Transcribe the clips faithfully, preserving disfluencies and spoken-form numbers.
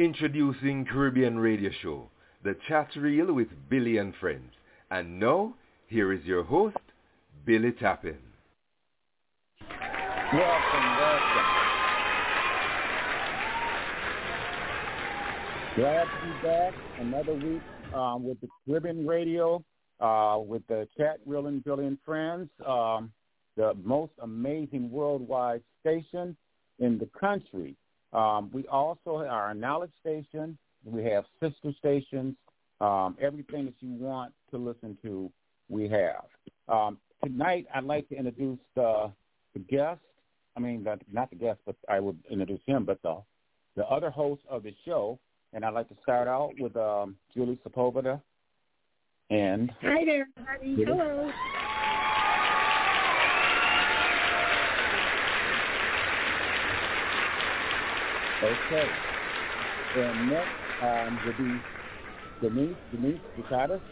Introducing Caribbean Radio Show, the chat reel with Billy and friends. And now, here is your host, Billy Tappin. Welcome, welcome. Glad to be back another week um, with the Caribbean Radio, uh, with the chat reel and Billy and friends, um, the most amazing worldwide station in the country. Um, we also are a knowledge station. We have sister stations. Um, everything that you want to listen to, we have. Um, tonight, I'd like to introduce the, the guest. I mean, not, not the guest, but I would introduce him, but the, the other host of the show. And I'd like to start out with um, Julie Sepulveda. And hi there, everybody. Julie. Hello. Okay. And next um, will be Denise, Denise Ducatis.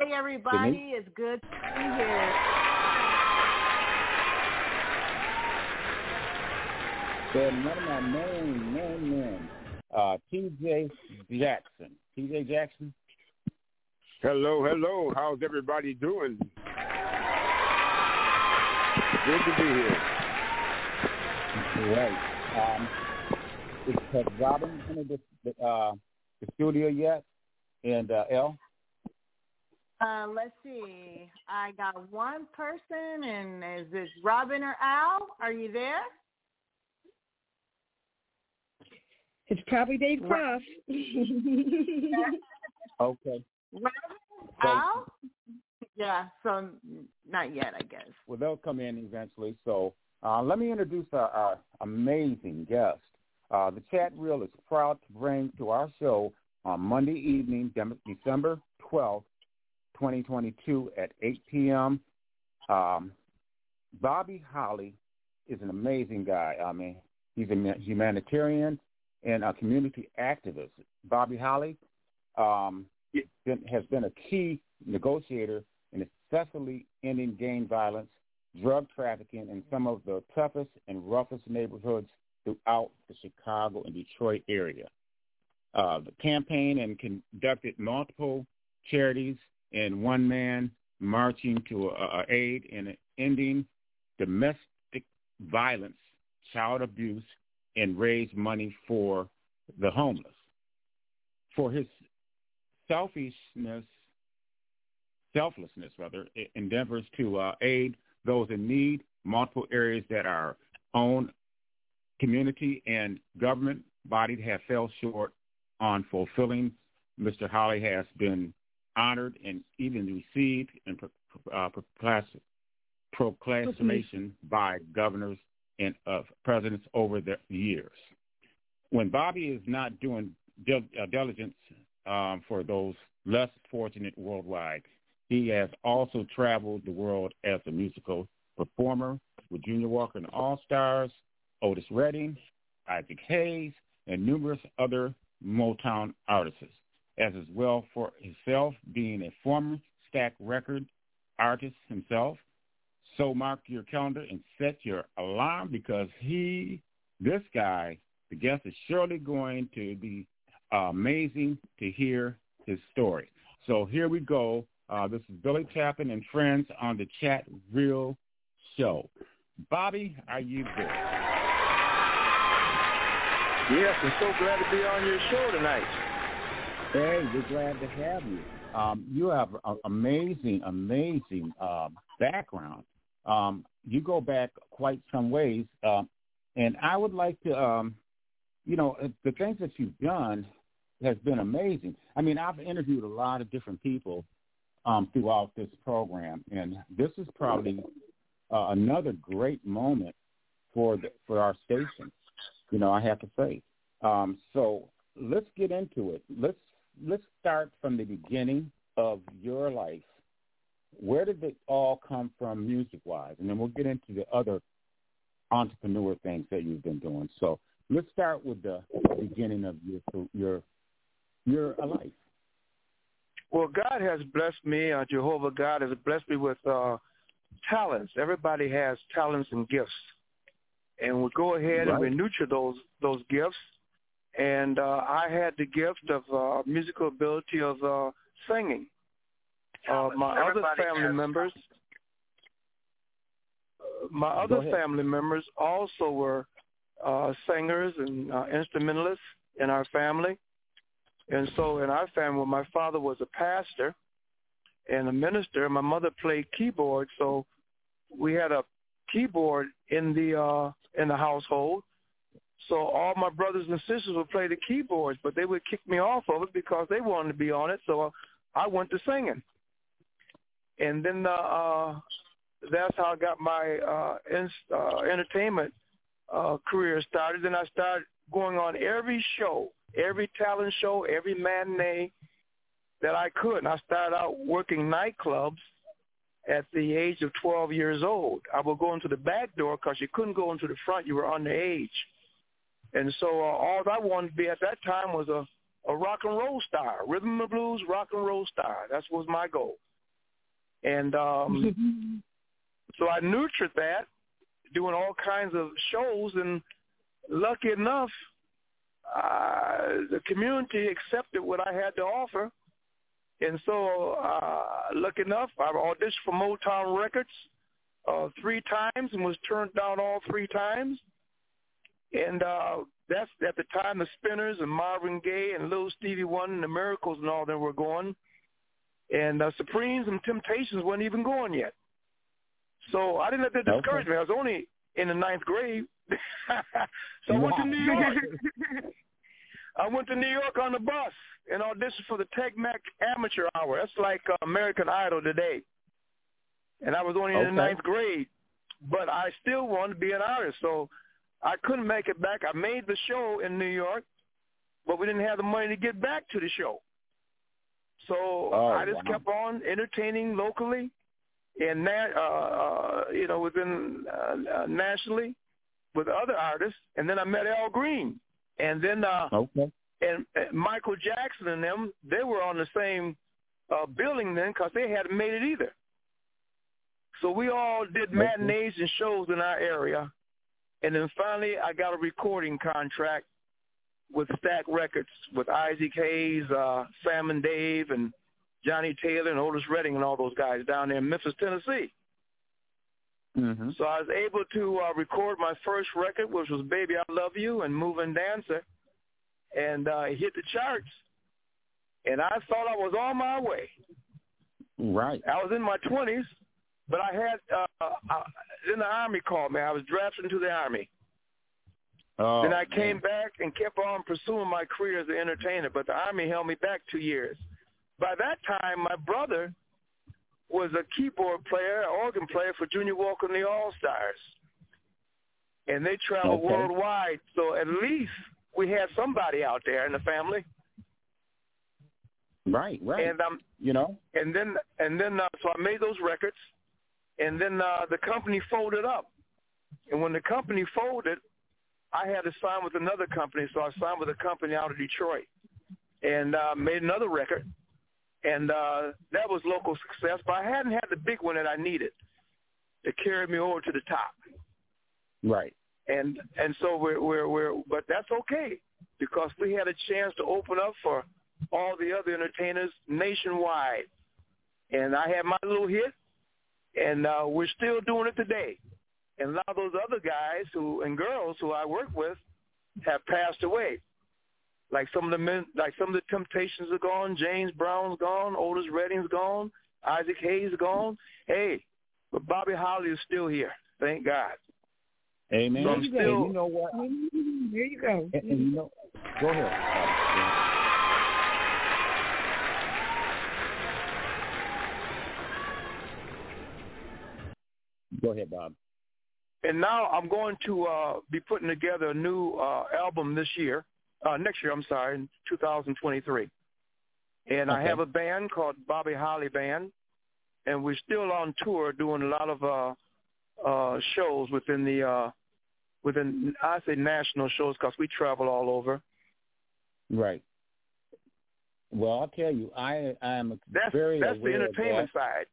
Hey, everybody. Denise. It's good to be here. Then one of my main, main men, uh, T J Jackson. T J Jackson. Hello, hello. How's everybody doing? Good to be here. Great. Um, has Robin entered the, uh, the studio yet? And uh, Elle? Uh, let's see. I got one person, and is this Robin or Al? Are you there? It's probably Dave Cross. Okay. Robin? Al? Yeah, so not yet, I guess. Well, they'll come in eventually, so... Uh, let me introduce our, our amazing guest. Uh, the chat reel is proud to bring to our show on Monday evening, December twelfth, twenty twenty-two at eight p.m. Um, Bobby Holley is an amazing guy. I mean, he's a humanitarian and a community activist. Bobby Holley um, has been a key negotiator in successfully ending gang violence, drug trafficking in some of the toughest and roughest neighborhoods throughout the Chicago and Detroit area. Uh, the campaign and conducted multiple charities and one man marching to a, a aid in ending domestic violence, child abuse, and raise money for the homeless. For his selfishness, selflessness, rather, endeavors to uh, aid those in need, multiple areas that our own community and government bodies have fell short on fulfilling. Mister Holley has been honored and even received and uh, proclamation by governors and uh, presidents over the years. When Bobby is not doing dil- uh, diligence um, for those less fortunate worldwide, he has also traveled the world as a musical performer with Junior Walker and All-Stars, Otis Redding, Isaac Hayes, and numerous other Motown artists, as is well for himself being a former Stax Records artist himself. So mark your calendar and set your alarm because he, this guy, the guest, is surely going to be uh, amazing to hear his story. So here we go. Uh, this is Billy Tappin and friends on the Chat Reel Show. Bobby, are you there? Yes, I'm so glad to be on your show tonight. Hey, we're glad to have you. Um, you have an amazing, amazing uh, background. Um, you go back quite some ways, uh, and I would like to, um, you know, the things that you've done has been amazing. I mean, I've interviewed a lot of different people Um, throughout this program, and this is probably uh, another great moment for the, for our station. You know, I have to say. Um, so let's get into it. Let's let's start from the beginning of your life. Where did it all come from, music-wise? And then we'll get into the other entrepreneur things that you've been doing. So let's start with the beginning of your your your life. Well, God has blessed me, uh, Jehovah God has blessed me with uh, talents. Everybody has talents and gifts. And we go ahead right. and we nurture those those gifts and uh, I had the gift of uh, musical ability of uh, singing. Uh, my Everybody other family has- members, uh, my other family members also were uh, singers and uh, instrumentalists in our family. And so in our family, my father was a pastor and a minister. My mother played keyboard, so we had a keyboard in the uh, in the household. So all my brothers and sisters would play the keyboards, but they would kick me off of it because they wanted to be on it. So I went to singing, and then uh, uh, that's how I got my uh, in, uh, entertainment uh, career started. Then I started going on every show, every talent show, every matinee that I could. And I started out working nightclubs at the age of twelve years old. I would go into the back door because you couldn't go into the front. You were underage. And so uh, all I wanted to be at that time was a, a rock and roll star, rhythm and blues, rock and roll star. That was my goal. And um, so I nurtured that, doing all kinds of shows. And lucky enough, uh, the community accepted what I had to offer. And so, uh, lucky enough, I auditioned for Motown Records uh, three times and was turned down all three times. And uh, that's at the time the Spinners and Marvin Gaye and Little Stevie Wonder and the Miracles and all them were going. And uh, Supremes and Temptations weren't even going yet. So I didn't let that discourage okay. me. I was only in the ninth grade. So wow. I went to New York. I went to New York on the bus and auditioned for the Tech Mac Amateur Hour. That's like uh, American Idol today. And I was only okay. in the ninth grade, but I still wanted to be an artist. So I couldn't make it back. I made the show in New York, but we didn't have the money to get back to the show. So oh, I just wow. kept on entertaining locally and, na- uh, uh, you know, within uh, uh, nationally with other artists. And then I met Al Green. And then uh, okay. and, and Michael Jackson and them, they were on the same uh, building then because they hadn't made it either. So we all did okay. matinees and shows in our area. And then finally I got a recording contract with Stax Records with Isaac Hayes, uh, Sam and Dave, and Johnny Taylor and Otis Redding and all those guys down there in Memphis, Tennessee. Mm-hmm. So I was able to uh, record my first record, which was Baby I Love You and Moving Dancer, and uh, it hit the charts. And I thought I was on my way. Right. I was in my twenties, but I had uh, I, then the Army called me. I was drafted into the Army. Oh, then I came man. back and kept on pursuing my career as an entertainer, but the Army held me back two years. By that time, my brother was a keyboard player, organ player for Junior Walker and the All-Stars. And they traveled okay. worldwide, so at least we had somebody out there in the family. Right, right. And um, you know. And then and then uh, so I made those records, and then uh, the company folded up. And when the company folded, I had to sign with another company, so I signed with a company out of Detroit and uh, made another record. And uh, that was local success, but I hadn't had the big one that I needed to carry me over to the top. Right. And and so we're we're we're but that's okay because we had a chance to open up for all the other entertainers nationwide. And I had my little hit, and uh, we're still doing it today. And a lot of those other guys who and girls who I work with have passed away. Like some of the men, like some of the Temptations are gone, James Brown's gone, Otis Redding's gone, Isaac Hayes gone. Hey, but Bobby Holley is still here. Thank God. Amen. So I'm still, hey, you know what? There you go. And, and you know, go ahead. Go ahead, Bob. And now I'm going to uh, be putting together a new uh, album this year. Uh, next year, I'm sorry, in two thousand twenty-three. And okay. I have a band called Bobby Holley Band, and we're still on tour doing a lot of uh, uh, shows within the, uh, within I say national shows because we travel all over. Right. Well, I'll tell you, I I am that's, very That's aware the entertainment of that. Side.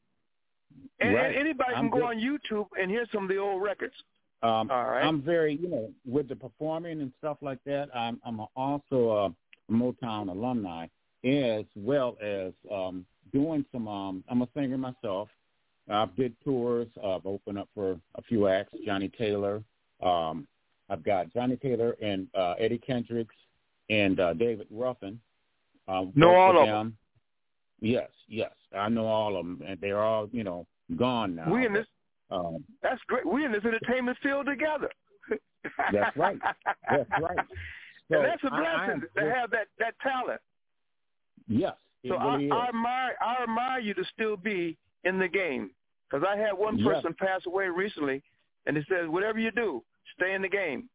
And, right. and anybody I'm can go good. on YouTube and hear some of the old records. Um, All right. I'm very, you know, with the performing and stuff like that, I'm, I'm also a Motown alumni, as well as um, doing some, um, I'm a singer myself. I've did tours. I've opened up for a few acts, Johnny Taylor. Um, I've got Johnny Taylor and uh, Eddie Kendricks and uh, David Ruffin. Uh, know all of them. them. Yes, yes. I know all of them, and they're all, you know, gone now. We in this. Um, that's great. We in this entertainment field together. That's right. That's right. So and that's a blessing I, I to have that, that talent. Yes. So really I, I admire I admire you to still be in the game, because I had one person yes. pass away recently, and it says whatever you do, stay in the game.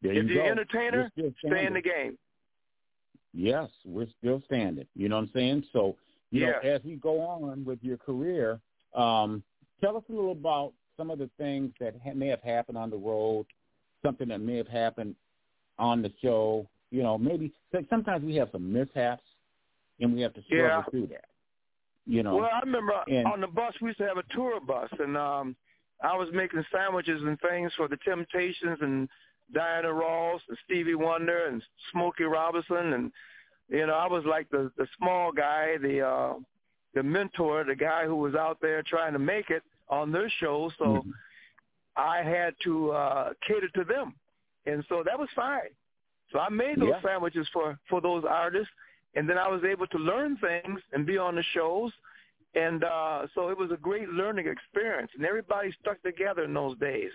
There if you you're an entertainer, stay in the game. Yes, we're still standing. You know what I'm saying? So, you yeah. know, as we go on with your career, um, tell us a little about some of the things that ha- may have happened on the road, something that may have happened on the show. You know, maybe sometimes we have some mishaps, and we have to struggle yeah. through that. You know. Well, I remember and, on the bus, we used to have a tour bus, and um, I was making sandwiches and things for the Temptations and Diana Ross and Stevie Wonder and Smokey Robinson, and you know I was like the, the small guy, the uh, the mentor, the guy who was out there trying to make it on their show. So mm-hmm. I had to uh, cater to them, and so that was fine. So I made those yeah. sandwiches for, for those artists, and then I was able to learn things and be on the shows, and uh, so it was a great learning experience. And everybody stuck together in those days.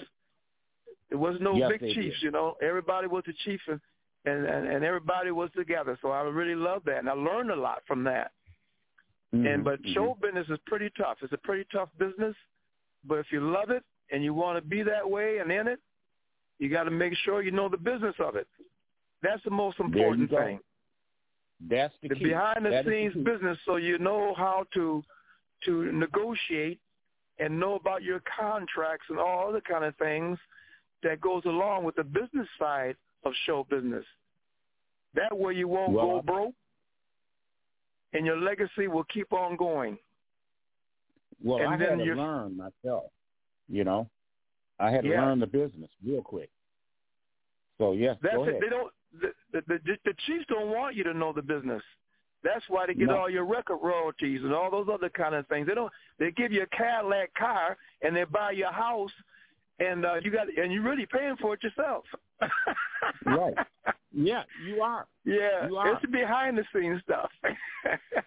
There was no yes, big chiefs, did. you know. Everybody was the chief, and, and, and everybody was together. So I really loved that, and I learned a lot from that. Mm-hmm. And but mm-hmm. show business is pretty tough. It's a pretty tough business, but if you love it and you want to be that way and in it, you got to make sure you know the business of it. That's the most important thing. That's the, the key. Behind the that scenes the business, so you know how to to negotiate and know about your contracts and all other kind of things that goes along with the business side of show business. That way you won't well, go broke, and your legacy will keep on going. Well, and I then had to learn myself, you know. I had to yeah. learn the business real quick. So, yes, That's go ahead. It. They don't, the, the, the, the chiefs don't want you to know the business. That's why they get no. all your record royalties and all those other kind of things. They don't. They give you a Cadillac car, and they buy your house, And uh, you got, and you're really paying for it yourself. Right. Yeah, you are. Yeah, you are. It's behind the scenes stuff. Right.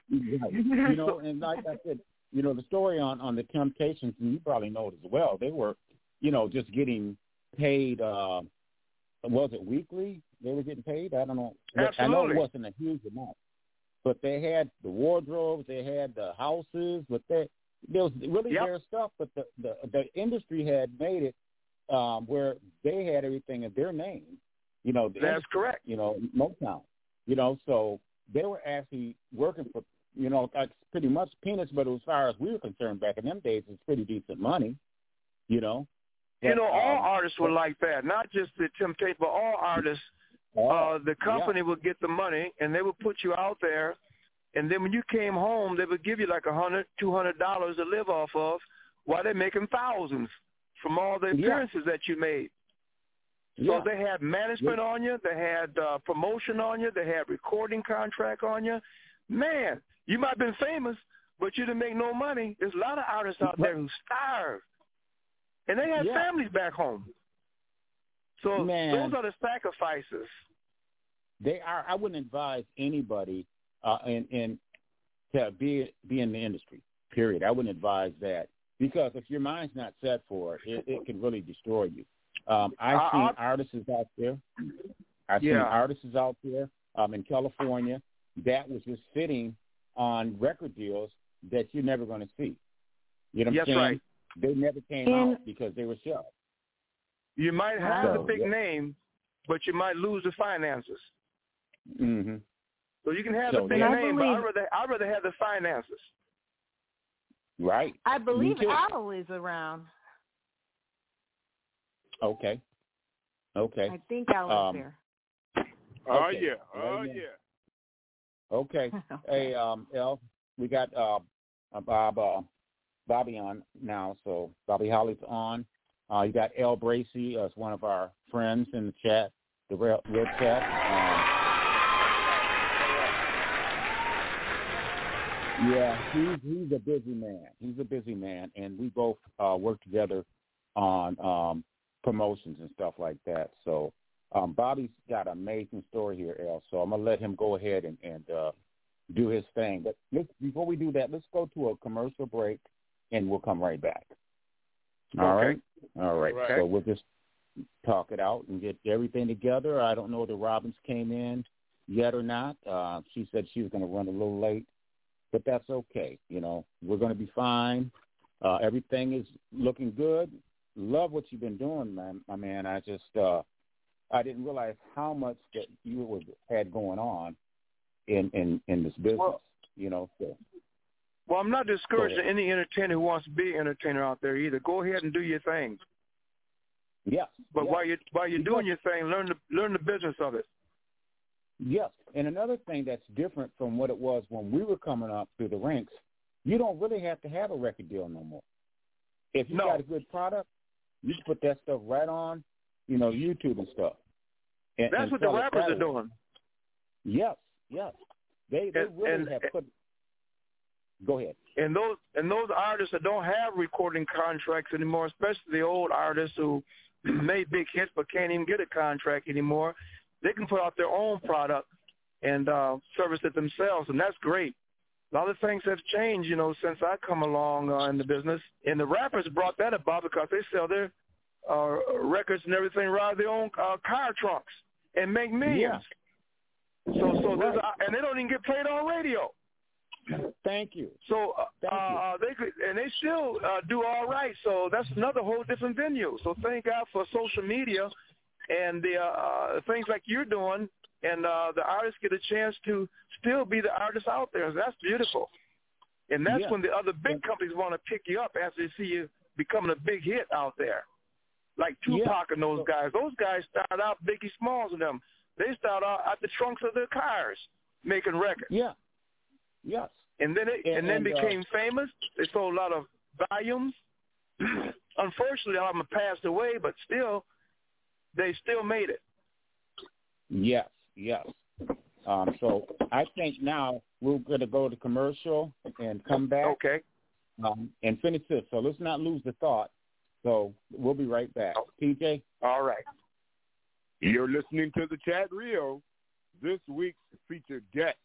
You know, and like I said, you know, the story on, on the Temptations, and you probably know it as well. They were, you know, just getting paid. Uh, was it weekly? They were getting paid. I don't know. Absolutely. I know it wasn't a huge amount, but they had the wardrobes, they had the houses, but they. There was really yep. their stuff, but the, the, the industry had made it um, where they had everything in their name. You know, the That's industry, correct. You know, Motown. You know, so they were actually working for, you know, like pretty much peanuts, but as far as we were concerned back in them days, it's pretty decent money, you know. But, you know, all um, artists were like that, not just the Temptations, but all artists. All, uh, the company yeah. would get the money, and they would put you out there. And then when you came home, they would give you like one hundred dollars, two hundred dollars to live off of while they're making thousands from all the appearances yeah. that you made. Yeah. So they had management yeah. on you. They had uh, promotion on you. They had recording contract on you. Man, you might have been famous, but you didn't make no money. There's a lot of artists out there who starved. And they had yeah. families back home. So Man. those are the sacrifices. They are. I wouldn't advise anybody. Uh, and, and to be, be in the industry, period. I wouldn't advise that, because if your mind's not set for it, it, it can really destroy you. Um, I've I, seen I, artists out there. I've yeah. seen artists out there um, in California that was just sitting on record deals that you're never going to see. You know what I'm saying? Right. They never came and out because they were shelved. You might have so, a big yeah. name, but you might lose the finances. Mm-hmm. So you can have so the big name, believe, but I'd rather, I'd rather have the finances. Right. I believe Al is around. Okay. Okay. I think Al um, is there. Oh, okay. yeah. Oh, yeah. yeah. Okay. Hey, um, Al, we got uh, Bob, uh, Bobby on now, so Bobby Holley's on. Uh, you got Al Bracey as uh, one of our friends in the chat, the real, real chat. Um, yeah, he's he's a busy man. He's a busy man, and we both uh, work together on um, promotions and stuff like that. So um, Bobby's got an amazing story here, Al. So I'm gonna let him go ahead and and uh, do his thing. But let's, before we do that, let's go to a commercial break, and we'll come right back. All okay. right. All right. All right. So we'll just talk it out and get everything together. I don't know if the Robbins came in yet or not. Uh, she said she was going to run a little late, but that's okay. You know, we're going to be fine. Uh, everything is looking good. Love what you've been doing, man. My man, I just uh, I didn't realize how much that you had going on in, in, in this business, well, you know, so. Well, I'm not discouraging any entertainer who wants to be an entertainer out there either. Go ahead and do your thing. Yes. But yes. while you're, while you're doing your thing, learn the, learn the business of it. Yes. And another thing that's different from what it was when we were coming up through the ranks, you don't really have to have a record deal no more. If you no. got a good product, you can put that stuff right on, you know, YouTube and stuff. And, that's and what the rappers are doing. Yes, yes. They, they and, really and, have put... Go ahead. And those and those artists that don't have recording contracts anymore, especially the old artists who made big hits but can't even get a contract anymore, they can put out their own product and uh, service it themselves, and that's great. A lot of things have changed, you know, since I come along uh, in the business, and the rappers brought that about because they sell their uh, records and everything, ride their own uh, car trunks and make millions. Yeah. So, so right. and they don't even get played on radio. Thank you. So uh, Thank you. Uh, they could, and they still uh, do all right. So that's another whole different venue. So thank God for social media and the uh, things like you're doing, and uh, the artists get a chance to still be the artists out there. That's beautiful. And that's yeah. when the other big companies want to pick you up after they see you becoming a big hit out there, like Tupac yeah. and those guys. Those guys start out Biggie Smalls and them. They start out at the trunks of their cars making records. Yeah. Yes. And then it, and, and then and, became uh, famous. They sold a lot of volumes. Unfortunately, I'm passed away, but still, they still made it. Yes, yes. Um, so I think now we're going to go to commercial and come back okay. um, and finish this. So let's not lose the thought. So we'll be right back. P J? All right. You're listening to The Chat Rio. This week's featured guest,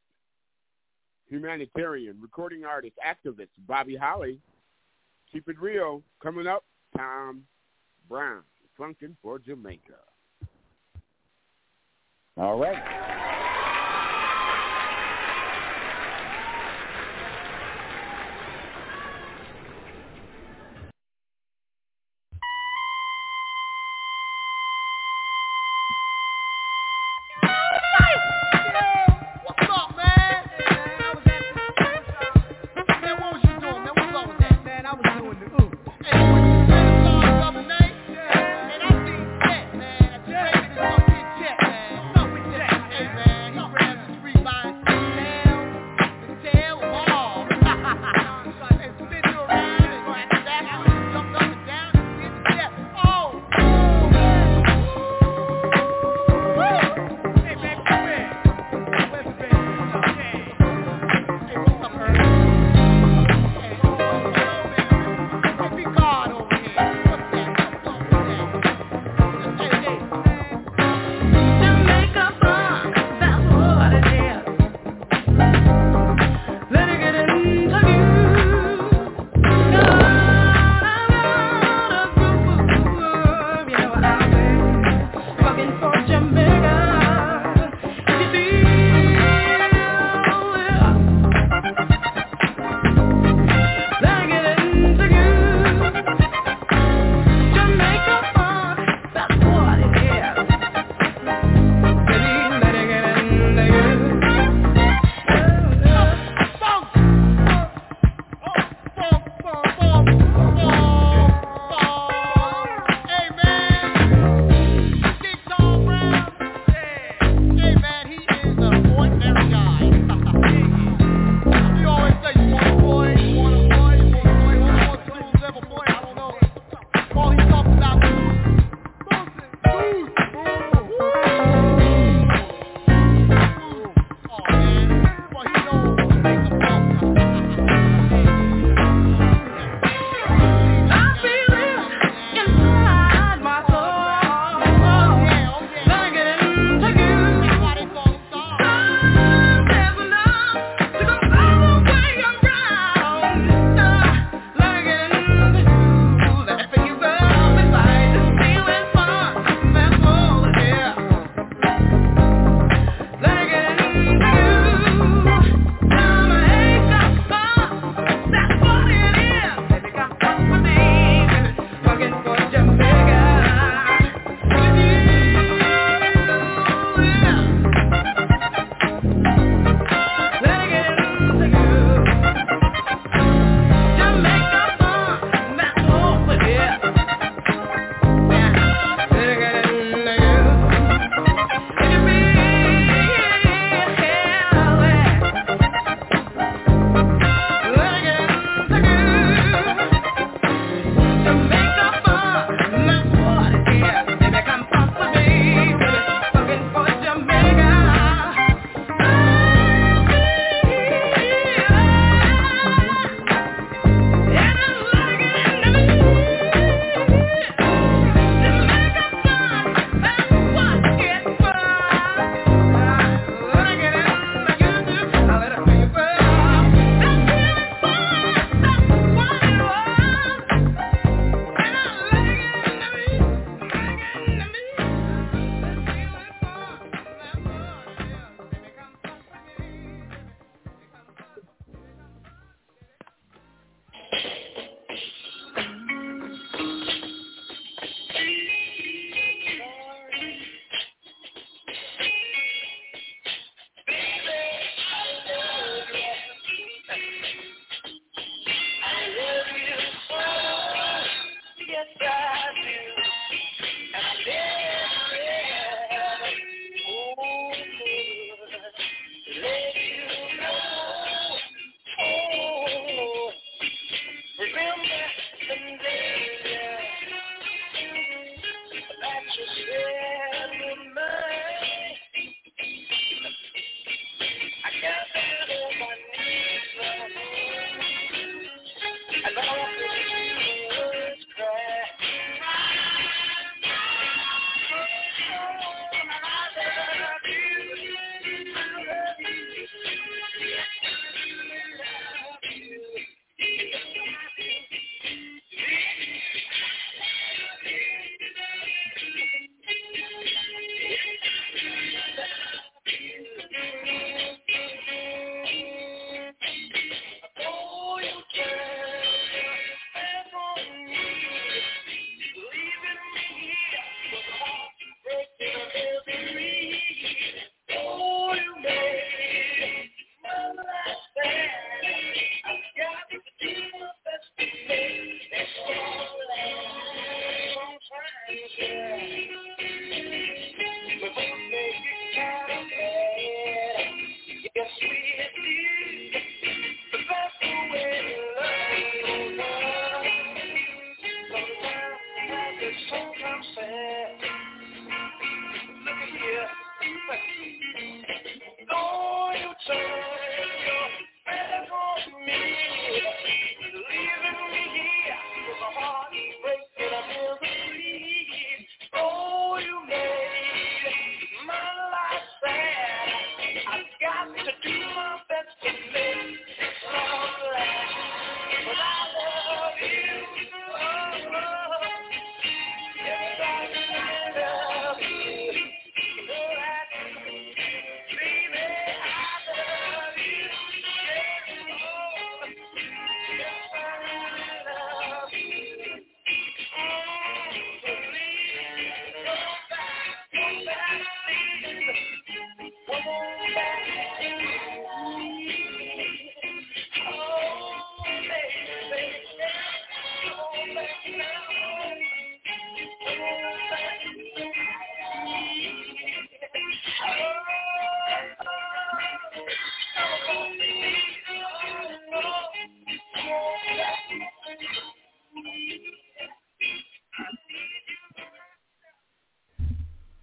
humanitarian, recording artist, activist, Bobby Holley. Keep it real. Coming up, Tom Brown, Funkin' for Jamaica. All right. Amen.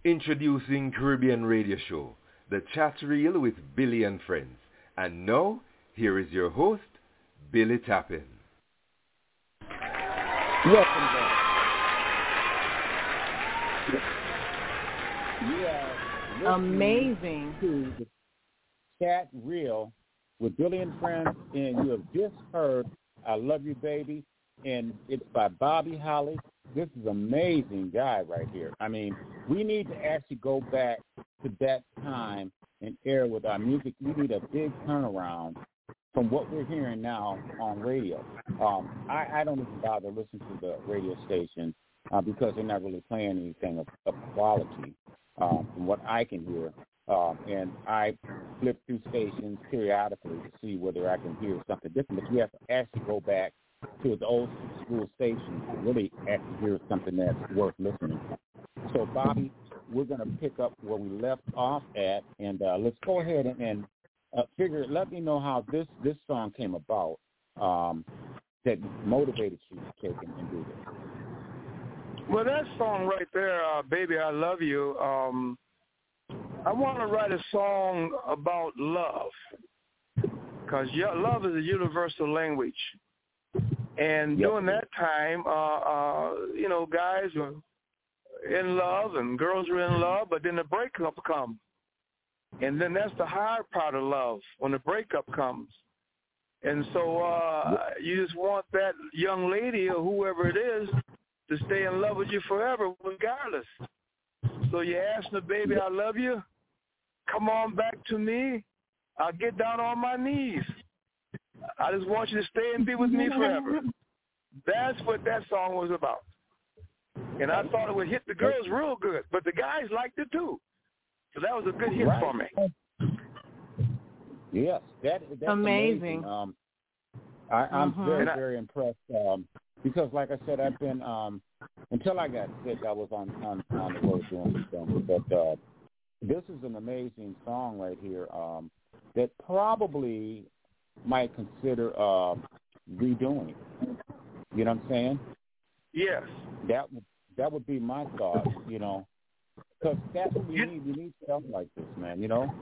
Introducing Caribbean Radio Show, the chat reel with Billy and friends. And now, here is your host, Billy Tappin. Welcome back. Yeah. Amazing. To the chat reel with Billy and friends, and you have just heard I Love You Baby, and it's by Bobby Holley. This is amazing guy right here. I mean, we need to actually go back to that time and era with our music. We need a big turnaround from what we're hearing now on radio. Um, I, I don't even bother listening to the radio station uh, because they're not really playing anything of, of quality um, from what I can hear. Um, and I flip through stations periodically to see whether I can hear something different. But we have to actually go back to the old school station to really actually hear something that's worth listening to. So, Bobby, we're going to pick up where we left off at, and uh, let's go ahead and, and uh, figure, let me know how this, this song came about um, that motivated you to take and do this. Well, that song right there, uh, Baby, I Love You, um, I want to write a song about love, because love is a universal language. And yep. During that time, uh, uh, you know, guys were in love and girls were in love, but then the breakup comes. And then that's the hard part of love, when the breakup comes. And so uh, you just want that young lady or whoever it is to stay in love with you forever, regardless. So you ask the baby, I love you. Come on back to me. I'll get down on my knees. I just want you to stay and be with me forever. That's what that song was about. And I thought it would hit the girls real good, but the guys liked it too. So that was a good hit right. for me. Yes, that, that's amazing. amazing. Um, I, I'm mm-hmm. very, very impressed um, because, like I said, I've been um, Until I got sick, I was on, on, on the road doing this thing. But uh, this is an amazing song right here um, that probably might consider uh, redoing. You know what I'm saying? Yes. That would, that would be my thought, you know. Because that's what we need. We need stuff like this, man, you know.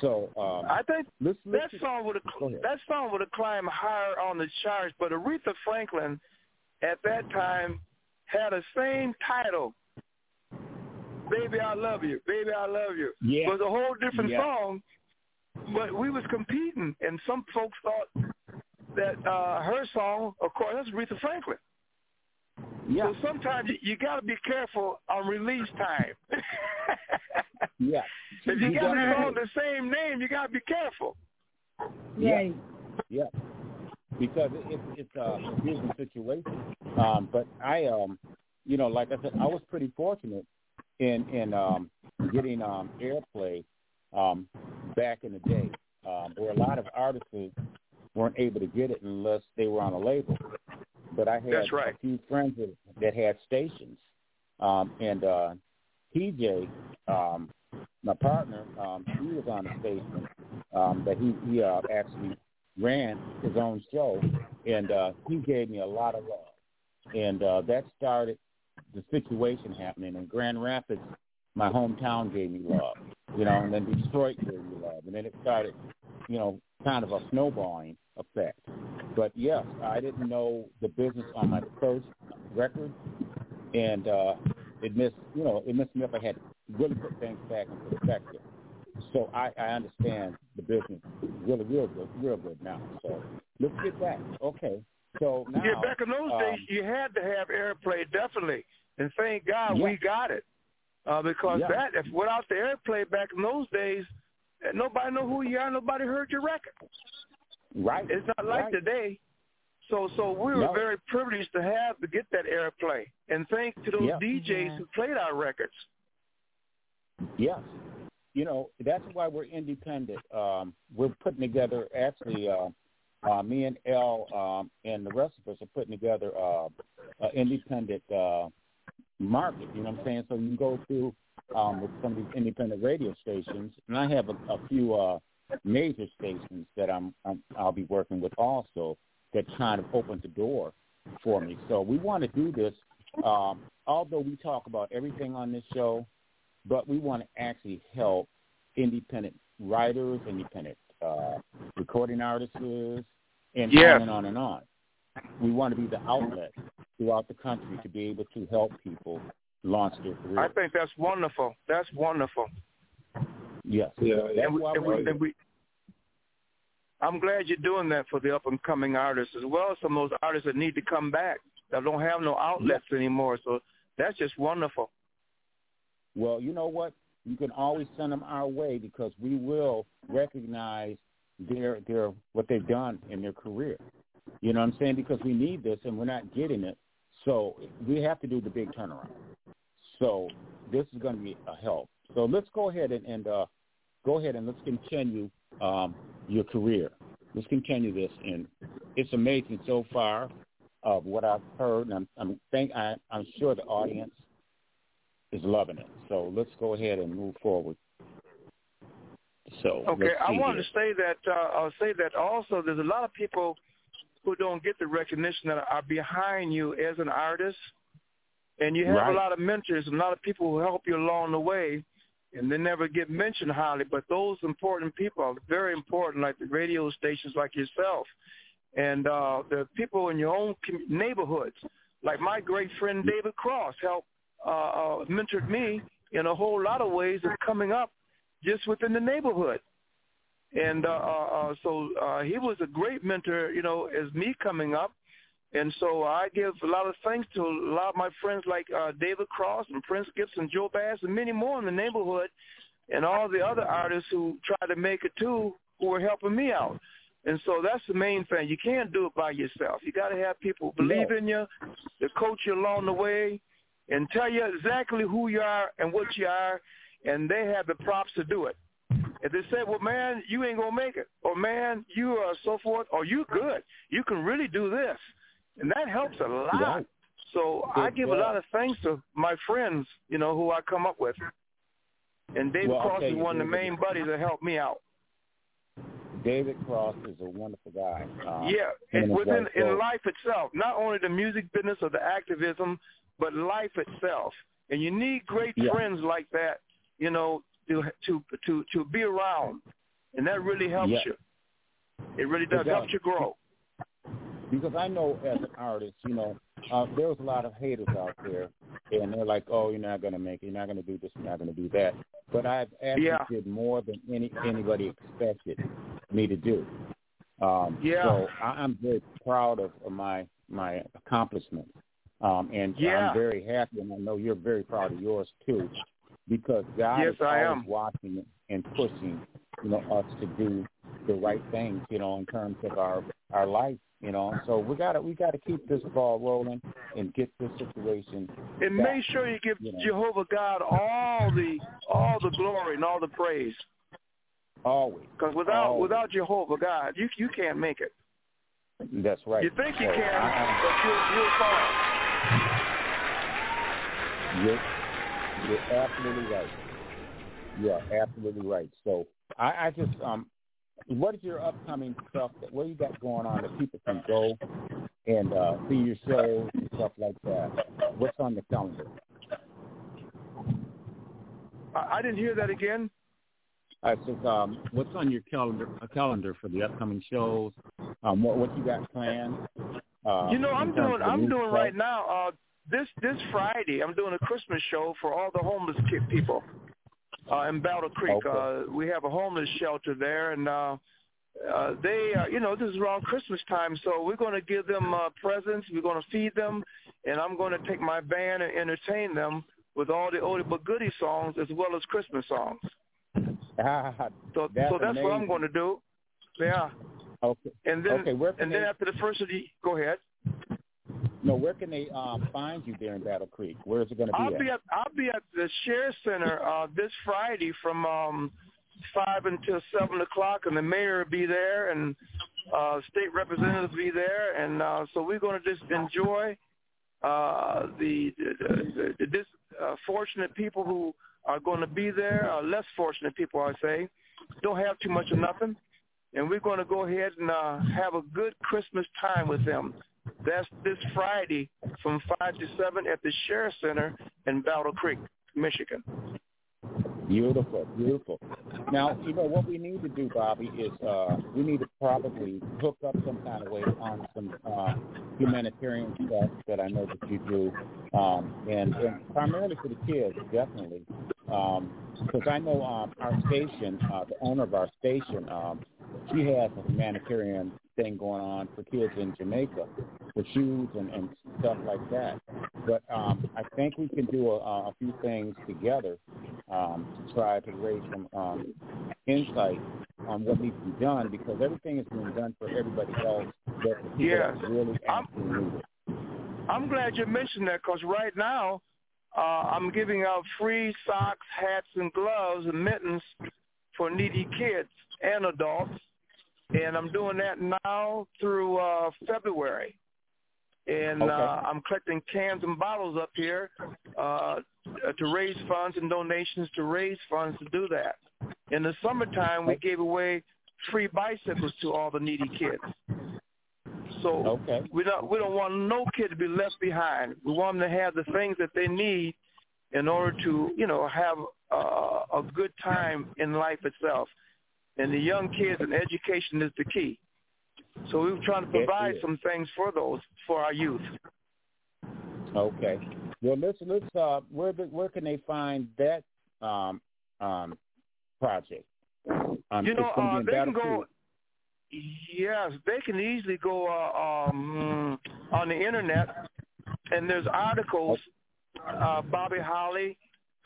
So um, I think let's, let's that, song would have, that song would have climbed higher on the charts, but Aretha Franklin at that time had the same title, Baby, I Love You, Baby, I Love You. Yeah. It was a whole different yeah. song, but we was competing, and some folks thought that uh, her song, of course, that's Aretha Franklin. Yeah. So sometimes you, you got to be careful on release time. yeah. If you, you got a song the same name, you got to be careful. Yeah. Yeah. Because it's it's a confusing situation. Um, but I, um, you know, like I said, I was pretty fortunate in in um, getting um, airplay um, back in the day, um, where a lot of artists weren't able to get it unless they were on a label. But I had That's right. a few friends that, that had stations, um, and uh, P J, um, my partner, um, he was on a station um, that he, he uh, actually ran his own show, and uh, he gave me a lot of love. And uh, that started the situation happening. In Grand Rapids, my hometown gave me love, you know, and then Detroit gave me love. And then it started, you know, kind of a snowballing effect. But, yes, I didn't know the business on my first record, and uh, it missed, you know, it missed me up. I had to really put things back in perspective. So I, I understand the business really, real good, real good now. So let's get back. Okay. So now, yeah, back in those um, days, you had to have airplay, definitely. And thank God yeah. we got it. Uh, because yeah. that, if without the airplay back in those days, nobody knew who you are. Nobody heard your record. Right. It's not like right. today. So so we were no. very privileged to have to get that airplay. And thanks to those yeah. D Js yeah. who played our records. Yes. You know, that's why we're independent. Um, we're putting together, actually, uh, uh, me and Elle um, and the rest of us are putting together uh, an independent uh, market, you know what I'm saying? So you can go through um, with some of these independent radio stations, and I have a, a few uh, major stations that I'm, I'm, I'll be working with also that kind of opens the door for me. So we want to do this, um, although we talk about everything on this show, but we want to actually help independent writers, independent uh, recording artists, and yeah. on and on and on. We want to be the outlet throughout the country to be able to help people launch their careers. I think that's wonderful. That's wonderful. Yes. Yeah. That's and we, why and we, and we, I'm glad you're doing that for the up-and-coming artists as well as some of those artists that need to come back that don't have no outlets yeah. anymore. So that's just wonderful. Well, you know what? You can always send them our way because we will recognize their their what they've done in their career. You know what I'm saying? Because we need this and we're not getting it. So we have to do the big turnaround. So this is going to be a help. So let's go ahead and, and uh, go ahead and let's continue um, your career. Let's continue this, and it's amazing so far of what I've heard, and I'm I'm, think, I, I'm sure the audience is loving it. So let's go ahead and move forward. So okay, I wanted here. to say that uh, I'll say that also. There's a lot of people who don't get the recognition that are behind you as an artist, and you have right. a lot of mentors and a lot of people who help you along the way, and they never get mentioned highly. But those important people are very important, like the radio stations, like yourself, and uh, the people in your own com- neighborhoods. Like my great friend David Cross helped. Uh, mentored me in a whole lot of ways of coming up just within the neighborhood. And uh, uh, so uh, he was a great mentor, you know, as me coming up. And so I give a lot of thanks to a lot of my friends like uh, David Cross and Prince Gibson, Joe Bass, and many more in the neighborhood and all the other artists who tried to make it too who were helping me out. And so that's the main thing. You can't do it by yourself. You got to have people believe in you, to coach you along the way, and tell you exactly who you are and what you are, and they have the props to do it. If they say, well, man, you ain't going to make it, or man, you are so forth, or you're good, you can really do this. And that helps a lot. Right. So I give a lot of thanks to my friends, you know, who I come up with. And David well, Cross okay. is one of the main buddies that helped me out. David Cross is a wonderful guy. Um, yeah, it's within in life itself, not only the music business or the activism, but life itself. And you need great yeah. friends like that, you know, to to to to be around, and that really helps yeah. you. It really does help you grow. Because I know as an artist, you know, uh, there was a lot of haters out there, and they're like, oh, you're not going to make it, you're not going to do this, you're not going to do that. But I've actually yeah. did more than any anybody expected me to do. Um, yeah. So I, I'm very proud of, of my, my accomplishment, um, and yeah. I'm very happy, and I know you're very proud of yours, too, because God yes, is I always am. watching and pushing, you know, us to do the right things, you know, in terms of our, our life. You know, so we gotta we gotta keep this ball rolling and get this situation. And back. Make sure you give you know. Jehovah God all the all the glory and all the praise. Always, because without Always. without Jehovah God, you you can't make it. That's right. You think you so, can, I, but you're you're fine. You're, you're absolutely right. You are absolutely right. So I, I just um. What is your upcoming stuff? That, what do you got going on that people can go and uh, see your shows and stuff like that? What's on the calendar? I, I didn't hear that again. I said, um, what's on your calendar? A calendar for the upcoming shows? Um, what, what you got planned? Uh, you know, I'm doing. I'm doing right now. Uh, this this Friday, I'm doing a Christmas show for all the homeless kid people. Uh, in Battle Creek, okay. uh, we have a homeless shelter there, and uh, uh, they, uh, you know, this is around Christmas time, so we're going to give them uh, presents, we're going to feed them, and I'm going to take my band and entertain them with all the oldie but goodie songs as well as Christmas songs. Ah, so that's, so that's what I'm going to do. Yeah. Okay. And then, okay, where can and they... then after the first of the, go ahead. No, where can they um, find you there in Battle Creek? Where is it going to be I'll at? be at? I'll be at the SHARE Center uh, this Friday from um, five until seven o'clock, and the mayor will be there, and uh, state representatives will be there, and uh, so we're going to just enjoy uh, the, the, the, the disfortunate uh, people who are going to be there, uh, less fortunate people, I say, don't have too much of nothing, and we're going to go ahead and uh, have a good Christmas time with them. That's this Friday from five to seven at the SHARE Center in Battle Creek, Michigan. Beautiful, beautiful. Now, you know, what we need to do, Bobby, is uh, we need to probably hook up some kind of way on some uh, humanitarian stuff that I know that you do, um, and, and primarily for the kids, definitely. Because um, I know um, our station, uh, the owner of our station, um, she has a humanitarian thing going on for kids in Jamaica with shoes and, and stuff like that. But um, I think we can do a, a few things together um, to try to raise some um, insight on what needs to be done, because everything is being done for everybody else. But yeah, really I'm, I'm glad you mentioned that, because right now uh, I'm giving out free socks, hats, and gloves and mittens for needy kids and adults. And I'm doing that now through uh, February. And okay. uh, I'm collecting cans and bottles up here uh, to raise funds and donations to raise funds to do that. In the summertime, we gave away free bicycles to all the needy kids. So okay. we, don't, we don't want no kid to be left behind. We want them to have the things that they need in order to, you know, have uh, a good time in life itself. And the young kids and education is the key. So we were trying to provide some things for those, for our youth. Okay. Well, let's, let's, uh, where, where can they find that um, um, project? Um, you know, uh, they can go, yes, they can easily go uh, um, on the internet, and there's articles, uh, Bobby Holley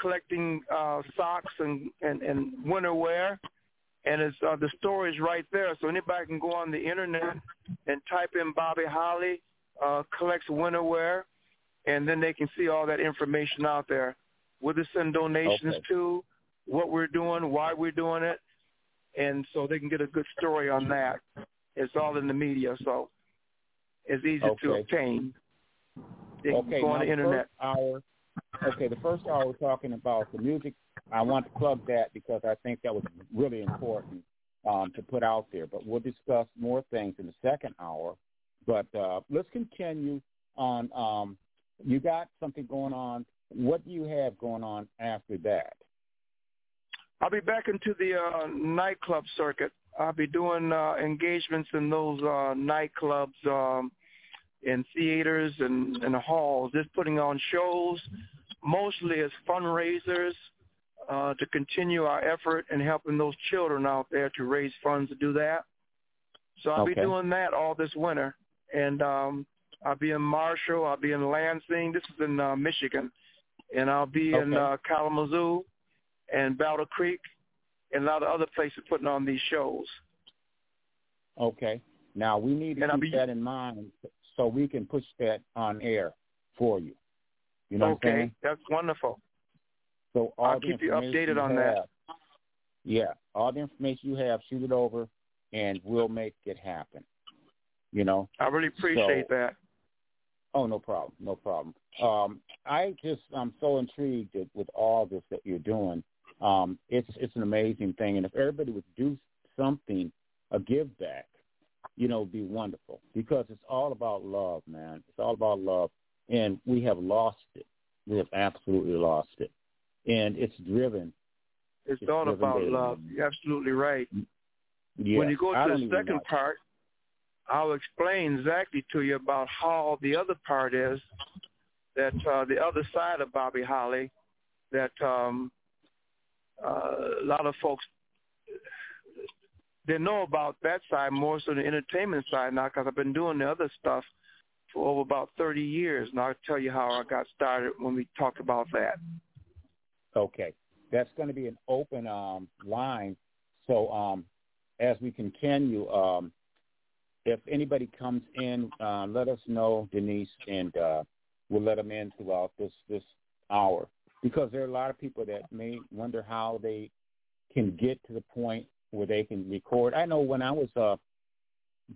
collecting uh, socks and, and, and winter wear. And it's, uh, the story is right there. So anybody can go on the internet and type in Bobby Holley, uh, collects winter wear, and then they can see all that information out there. Where to send donations okay. to, what we're doing, why we're doing it. And so they can get a good story on that. It's all in the media, so it's easy okay. to obtain. They okay, can go on the, the internet. Hour, okay, the first hour we're talking about the music. I want to plug that because I think that was really important um, to put out there. But we'll discuss more things in the second hour. But uh, let's continue on. Um, you got something going on. What do you have going on after that? I'll be back into the uh, nightclub circuit. I'll be doing uh, engagements in those uh, nightclubs, um, in theaters and, and halls, just putting on shows, mostly as fundraisers uh, to continue our effort in helping those children out there to raise funds to do that. So I'll okay. be doing that all this winter. And um, I'll be in Marshall. I'll be in Lansing. This is in uh, Michigan. And I'll be okay. in uh, Kalamazoo and Battle Creek and a lot of other places putting on these shows. Okay. Now, we need to and keep be, that in mind so we can push that on air for you. You know okay. what I'm saying? Okay. That's wonderful. So all I'll keep you updated you on have, that. Yeah. All the information you have, shoot it over, and we'll make it happen. You know? I really appreciate so, that. Oh, no problem. No problem. Um, I just, I'm so intrigued with all this that you're doing. Um, it's it's an amazing thing. And if everybody would do something, a give back, you know, it'd be wonderful because it's all about love, man. It's all about love. And we have lost it. We have absolutely lost it. And it's driven. It's, it's all driven about daily. Love. You're absolutely right. Yeah, when you go to the second part, I'll explain exactly to you about how the other part is, that uh, the other side of Bobby Holley, that um, uh, a lot of folks, they know about that side more so the entertainment side now because I've been doing the other stuff for over about thirty years. And I'll tell you how I got started when we talk about that. Okay. That's going to be an open um, line. So um, as we continue, um, if anybody comes in, uh, let us know, Denise, and uh, we'll let them in throughout this, this hour because there are a lot of people that may wonder how they can get to the point where they can record. I know when I was uh,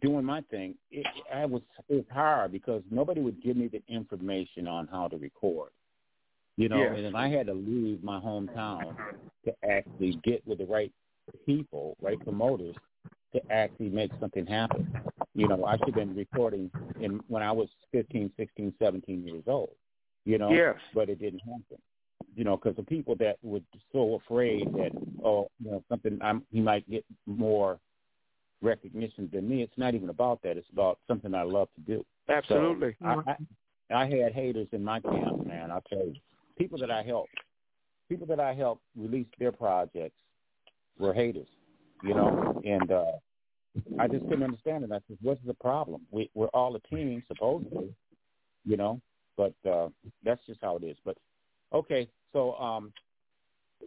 doing my thing, it, I was, it was hard because nobody would give me the information on how to record, you know, yeah. and I had to leave my hometown to actually get with the right people, right promoters, to actually make something happen. You know, I should have been recording in, when I was fifteen, sixteen, seventeen years old, you know, yes. but it didn't happen, you know, because the people that were so afraid that, oh, you know, something, I'm, he might get more recognition than me. It's not even about that. It's about something I love to do. Absolutely. So I, I, I had haters in my camp, man, I'll tell you. People that I helped, people that I helped release their projects were haters. You know, and uh, I just couldn't understand it. I said, what's the problem? We, we're all a team, supposedly, you know, but uh, that's just how it is. But, okay, so um,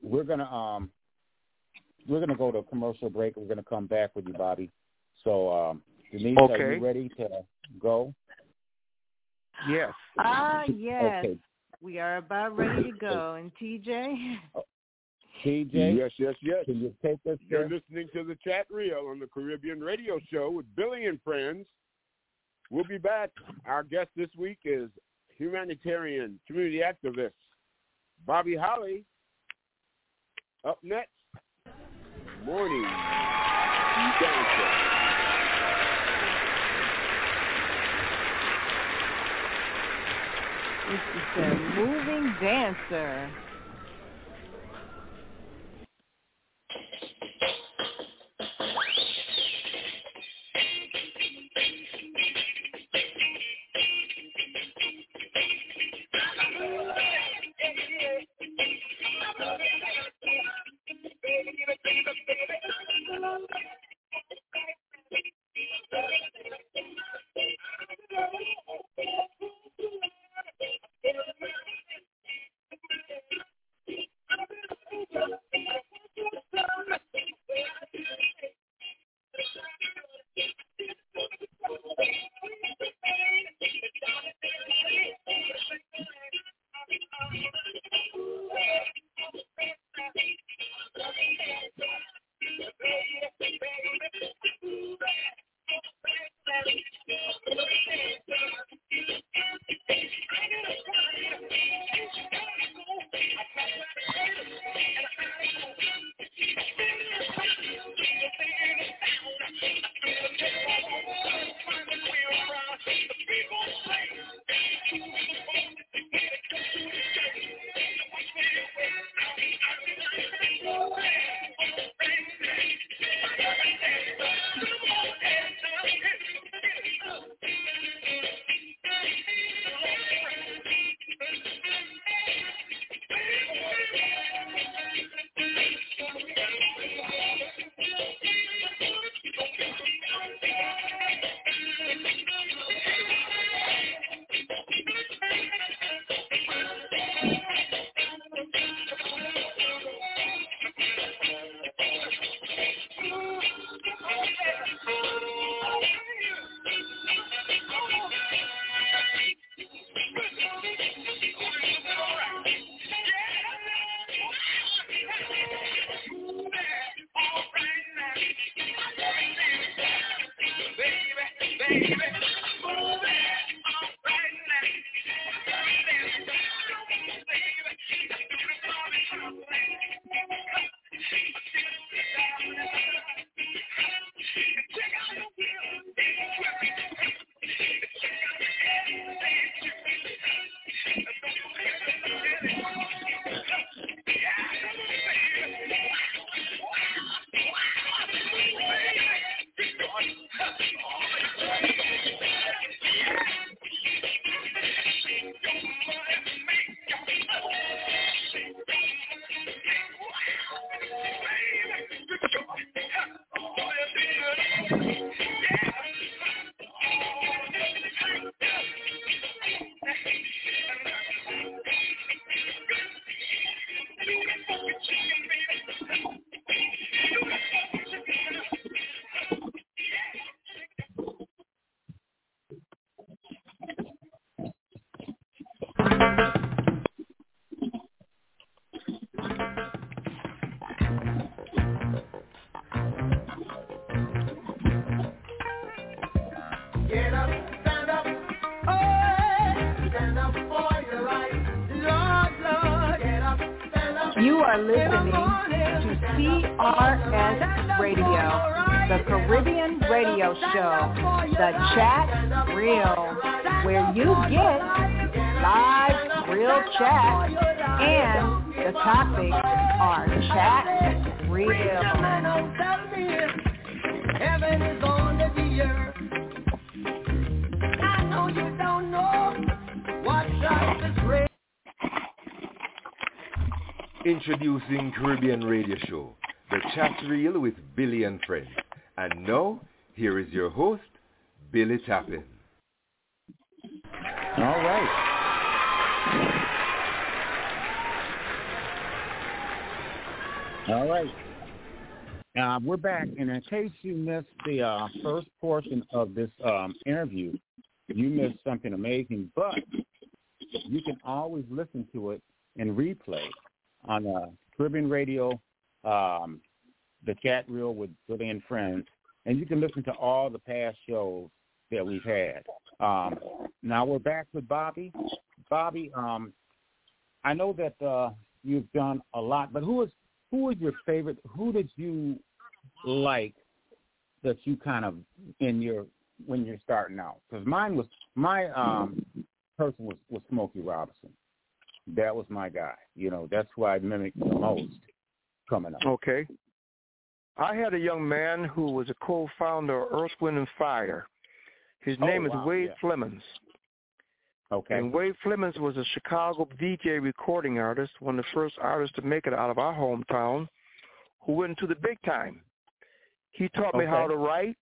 we're going to um, we're gonna go to a commercial break. We're going to come back with you, Bobby. So, um, Denise, okay. are you ready to go? Yes. Ah, uh, yes. Okay. We are about ready to go. And T J? T J? Yes, yes, yes. Can you take us You're there? Listening to the chat reel on the Caribbean Radio Show with Billy and Friends. We'll be back. Our guest this week is humanitarian community activist Bobby Holley. Up next, Morning Dancer. This is the Moving Dancer. You are listening to C R S Radio, the Caribbean radio show, the chat reel, where you get live, real chat, and the topics are chat reel. Introducing Caribbean Radio Show, the chat reel with Billy and friends. And now, here is your host, Billy Tappin. All right. All right. Uh, we're back, and in case you missed the uh, first portion of this um, interview, you missed something amazing, but you can always listen to it in replay on uh, Caribbean Radio, um, the chat reel with Billy and friends, and you can listen to all the past shows that we've had. Um, now we're back with Bobby. Bobby, um, I know that uh, you've done a lot, but who is who is your favorite? Who did you like that you kind of in your when you're starting out? Because mine was my um, person was, was Smokey Robinson. That was my guy. You know, that's who I mimicked the most coming up. Okay. I had a young man who was a co-founder of Earth, Wind, and Fire. His oh, name wow. is Wade yeah. Flemons. Okay. And Wade Flemons was a Chicago D J recording artist, one of the first artists to make it out of our hometown, who went to the big time. He taught okay. me how to write.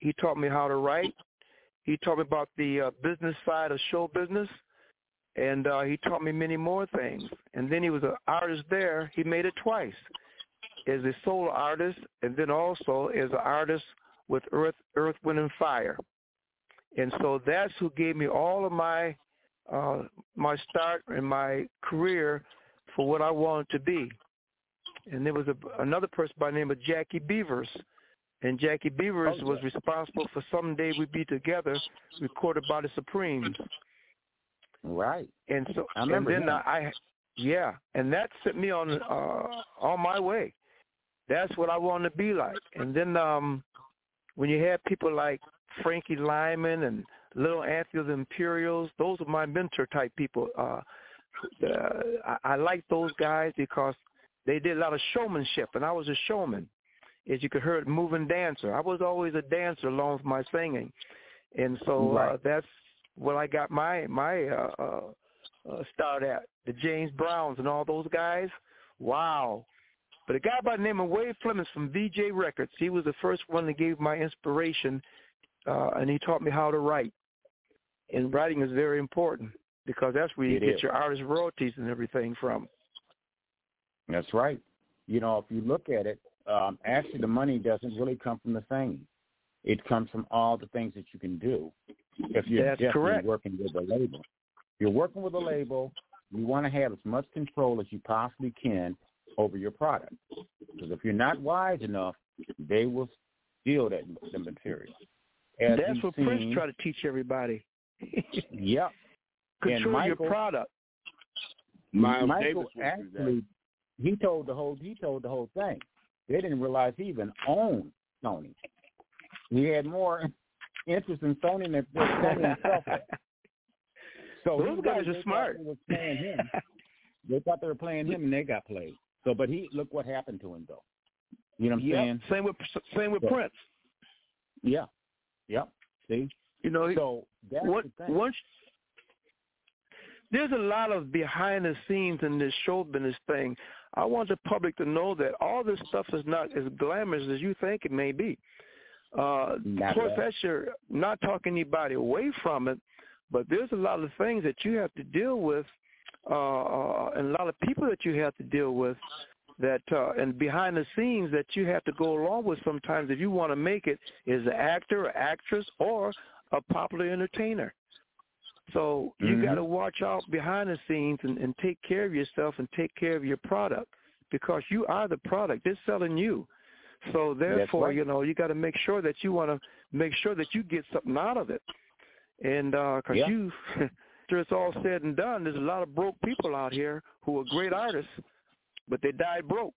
He taught me how to write. He taught me about the uh, business side of show business. And uh, he taught me many more things. And then he was an artist there. He made it twice as a solo artist and then also as an artist with Earth, Earth, Wind, and Fire. And so that's who gave me all of my uh, my start and my career for what I wanted to be. And there was a, another person by the name of Jackie Beavers. And Jackie Beavers was responsible for Someday We'd Be Together, recorded by the Supremes. Right, and so I and then I, I, yeah, and that sent me on uh, on my way. That's what I wanted to be like. And then um, when you had people like Frankie Lyman and Little Anthony of the Imperials, those are my mentor type people. Uh, the, I, I like those guys because they did a lot of showmanship, and I was a showman, as you could hear, a moving dancer. I was always a dancer along with my singing, and so right. uh, that's. Well, I got my my uh, uh, start at the James Browns and all those guys. Wow. But a guy by the name of Wade Flemons from V J Records, he was the first one that gave my inspiration, uh, and he taught me how to write. And writing is very important because that's where you it get is. your artist royalties and everything from. That's right. You know, if you look at it, um, actually the money doesn't really come from the singing. It comes from all the things that you can do. If you're That's definitely correct. working with a label. You're working with a label, you want to have as much control as you possibly can over your product. Because if you're not wise enough, they will steal that the material. As That's what seen, Prince tried to teach everybody. Yep. Control Michael, your product. Miles Michael Davis actually, he told the whole he told the whole thing. They didn't realize he even owned Sony. He had more interest in Sony than Sony himself. So those guys are smart. They, him. they thought they were playing him, and they got played. So, but he look what happened to him, though. You know what I'm yep. saying? Same with same with so, Prince. Yeah, yep. See, you know, so that's what, the thing. Once, there's a lot of behind the scenes in this show business thing. I want the public to know that all this stuff is not as glamorous as you think it may be. Uh, of course, that's your, not talking anybody away from it, but there's a lot of things that you have to deal with uh, and a lot of people that you have to deal with that uh, and behind the scenes that you have to go along with sometimes if you want to make it as an actor or actress or a popular entertainer. So mm-hmm. you got to watch out behind the scenes and, and take care of yourself and take care of your product because you are the product. They're selling you. So therefore, right. you know, you got to make sure that you want to make sure that you get something out of it. And because uh, yeah. you, after it's all said and done, there's a lot of broke people out here who are great artists, but they died broke.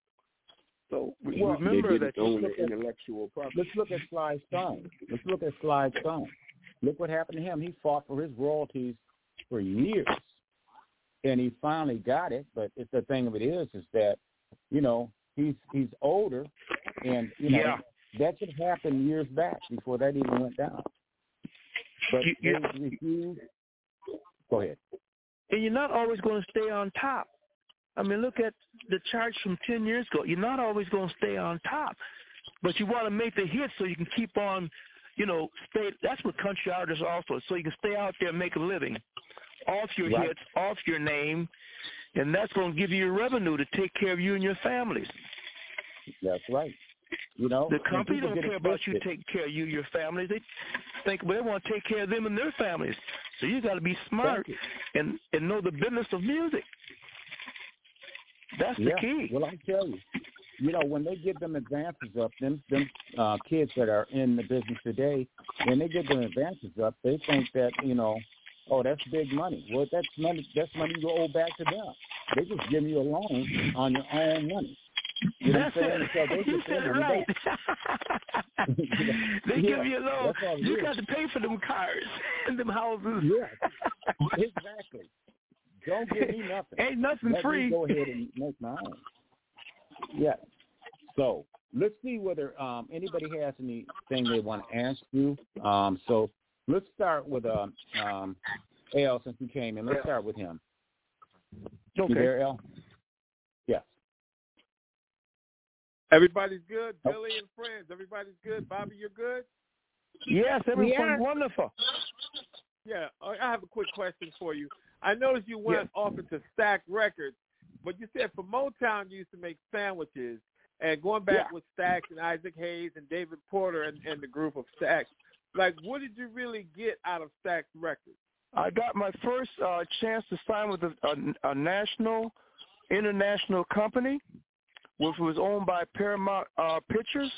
So we well, remember that. Own the intellectual property. Let's look at Sly Stone. Let's look at Sly Stone. Look what happened to him. He fought for his royalties for years, and he finally got it. But it's the thing of it is, is that you know he's he's older, and you know yeah. that should happen years back before that even went down. But you, you, they refused. Go ahead. And you're not always going to stay on top. I mean, look at the charts from ten years ago. You're not always going to stay on top, but you want to make the hits so you can keep on, you know, stay. That's what country artists offer, so you can stay out there and make a living off your right. hits, off your name, and that's going to give you revenue to take care of you and your families. That's right. You know, the company don't care about you taking care of you, your family. They think well, they want to take care of them and their families. So you got to be smart and, and know the business of music. That's yeah. the key. Well, I tell you, you know, when they give them advances up, them, them uh, kids that are in the business today, when they give them advances up, they think that, you know, oh, that's big money. Well, that's money, that's money you owe back to them. They just give you a loan on your own money. You know what I'm saying? So they you said it right. They yeah, give you a loan. You got to pay for them cars and them houses. Yeah, exactly. Don't give me nothing. Ain't nothing Let free. Me go ahead and make my own. Yeah. So let's see whether um, anybody has anything they want to ask you. Um, so let's start with um, um, L, since you came in. Let's start with him. Okay. You there, L? Yes. Everybody's good. Billy and friends, everybody's good. Bobby, you're good? Yes, everyone's yes. wonderful. Yeah, I have a quick question for you. I noticed you went yes. off into Stax Records, but you said for Motown you used to make sandwiches. And going back yeah. with Stax and Isaac Hayes and David Porter and, and the group of Stax, like what did you really get out of Stax Records? I got my first uh, chance to sign with a, a, a national, international company, which was owned by Paramount uh, Pictures.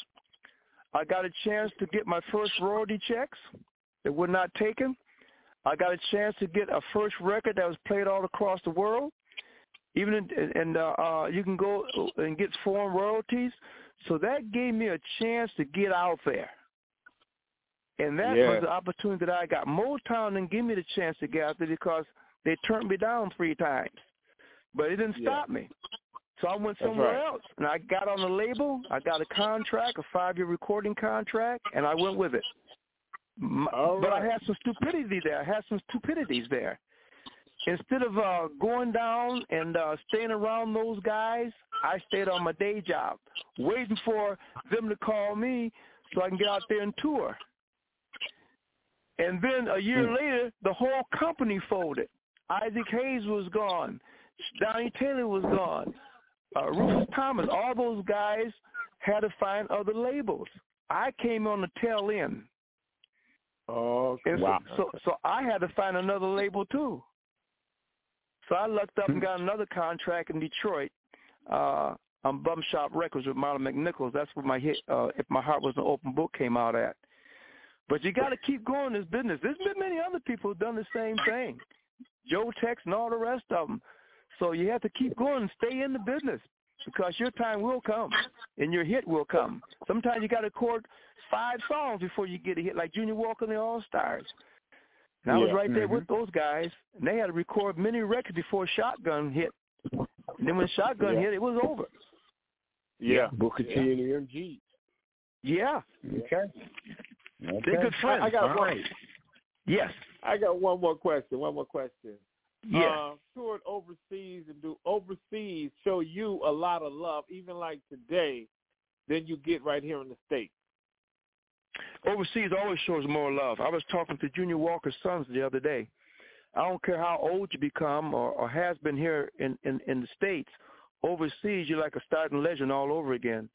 I got a chance to get my first royalty checks that were not taken. I got a chance to get a first record that was played all across the world. Even in, and uh, uh, you can go and get foreign royalties. So that gave me a chance to get out there. And that yeah. was the opportunity that I got. Motown didn't give me the chance to get out there because they turned me down three times. But it didn't yeah. stop me. So I went somewhere right. else, and I got on the label. I got a contract, a five-year recording contract, and I went with it. My, but right. I had some stupidity there. I had some stupidities there. Instead of uh, going down and uh, staying around those guys, I stayed on my day job, waiting for them to call me so I can get out there and tour. And then a year mm. later, the whole company folded. Isaac Hayes was gone. Johnny Taylor was gone. Uh, Rufus Thomas, all those guys had to find other labels. I came on the tail end. Oh, okay. wow. So, so, so I had to find another label, too. So I lucked up and got another contract in Detroit uh, on Bum Shop Records with Marla McNichols. That's where my hit, uh, If My Heart Was an Open Book, came out at. But you got to keep going this business. There's been many other people who've done the same thing, Joe Tex and all the rest of them. So you have to keep going and stay in the business because your time will come and your hit will come. Sometimes you got to record five songs before you get a hit, like Junior Walker and the All-Stars. And yeah. I was right there mm-hmm. with those guys, and they had to record many records before Shotgun hit. And then when Shotgun yeah. hit, it was over. Yeah. Booker T and the M Gs. Yeah. Okay. okay. They're good friends. I, I got All one. Right. Yes. I got one more question, one more question. Yes. Uh, toured overseas and do overseas show you a lot of love, even like today, than you get right here in the States. Overseas always shows more love. I was talking to Junior Walker's sons the other day. I don't care how old you become or, or has been here in, in, in the States, overseas you're like a starting legend all over again.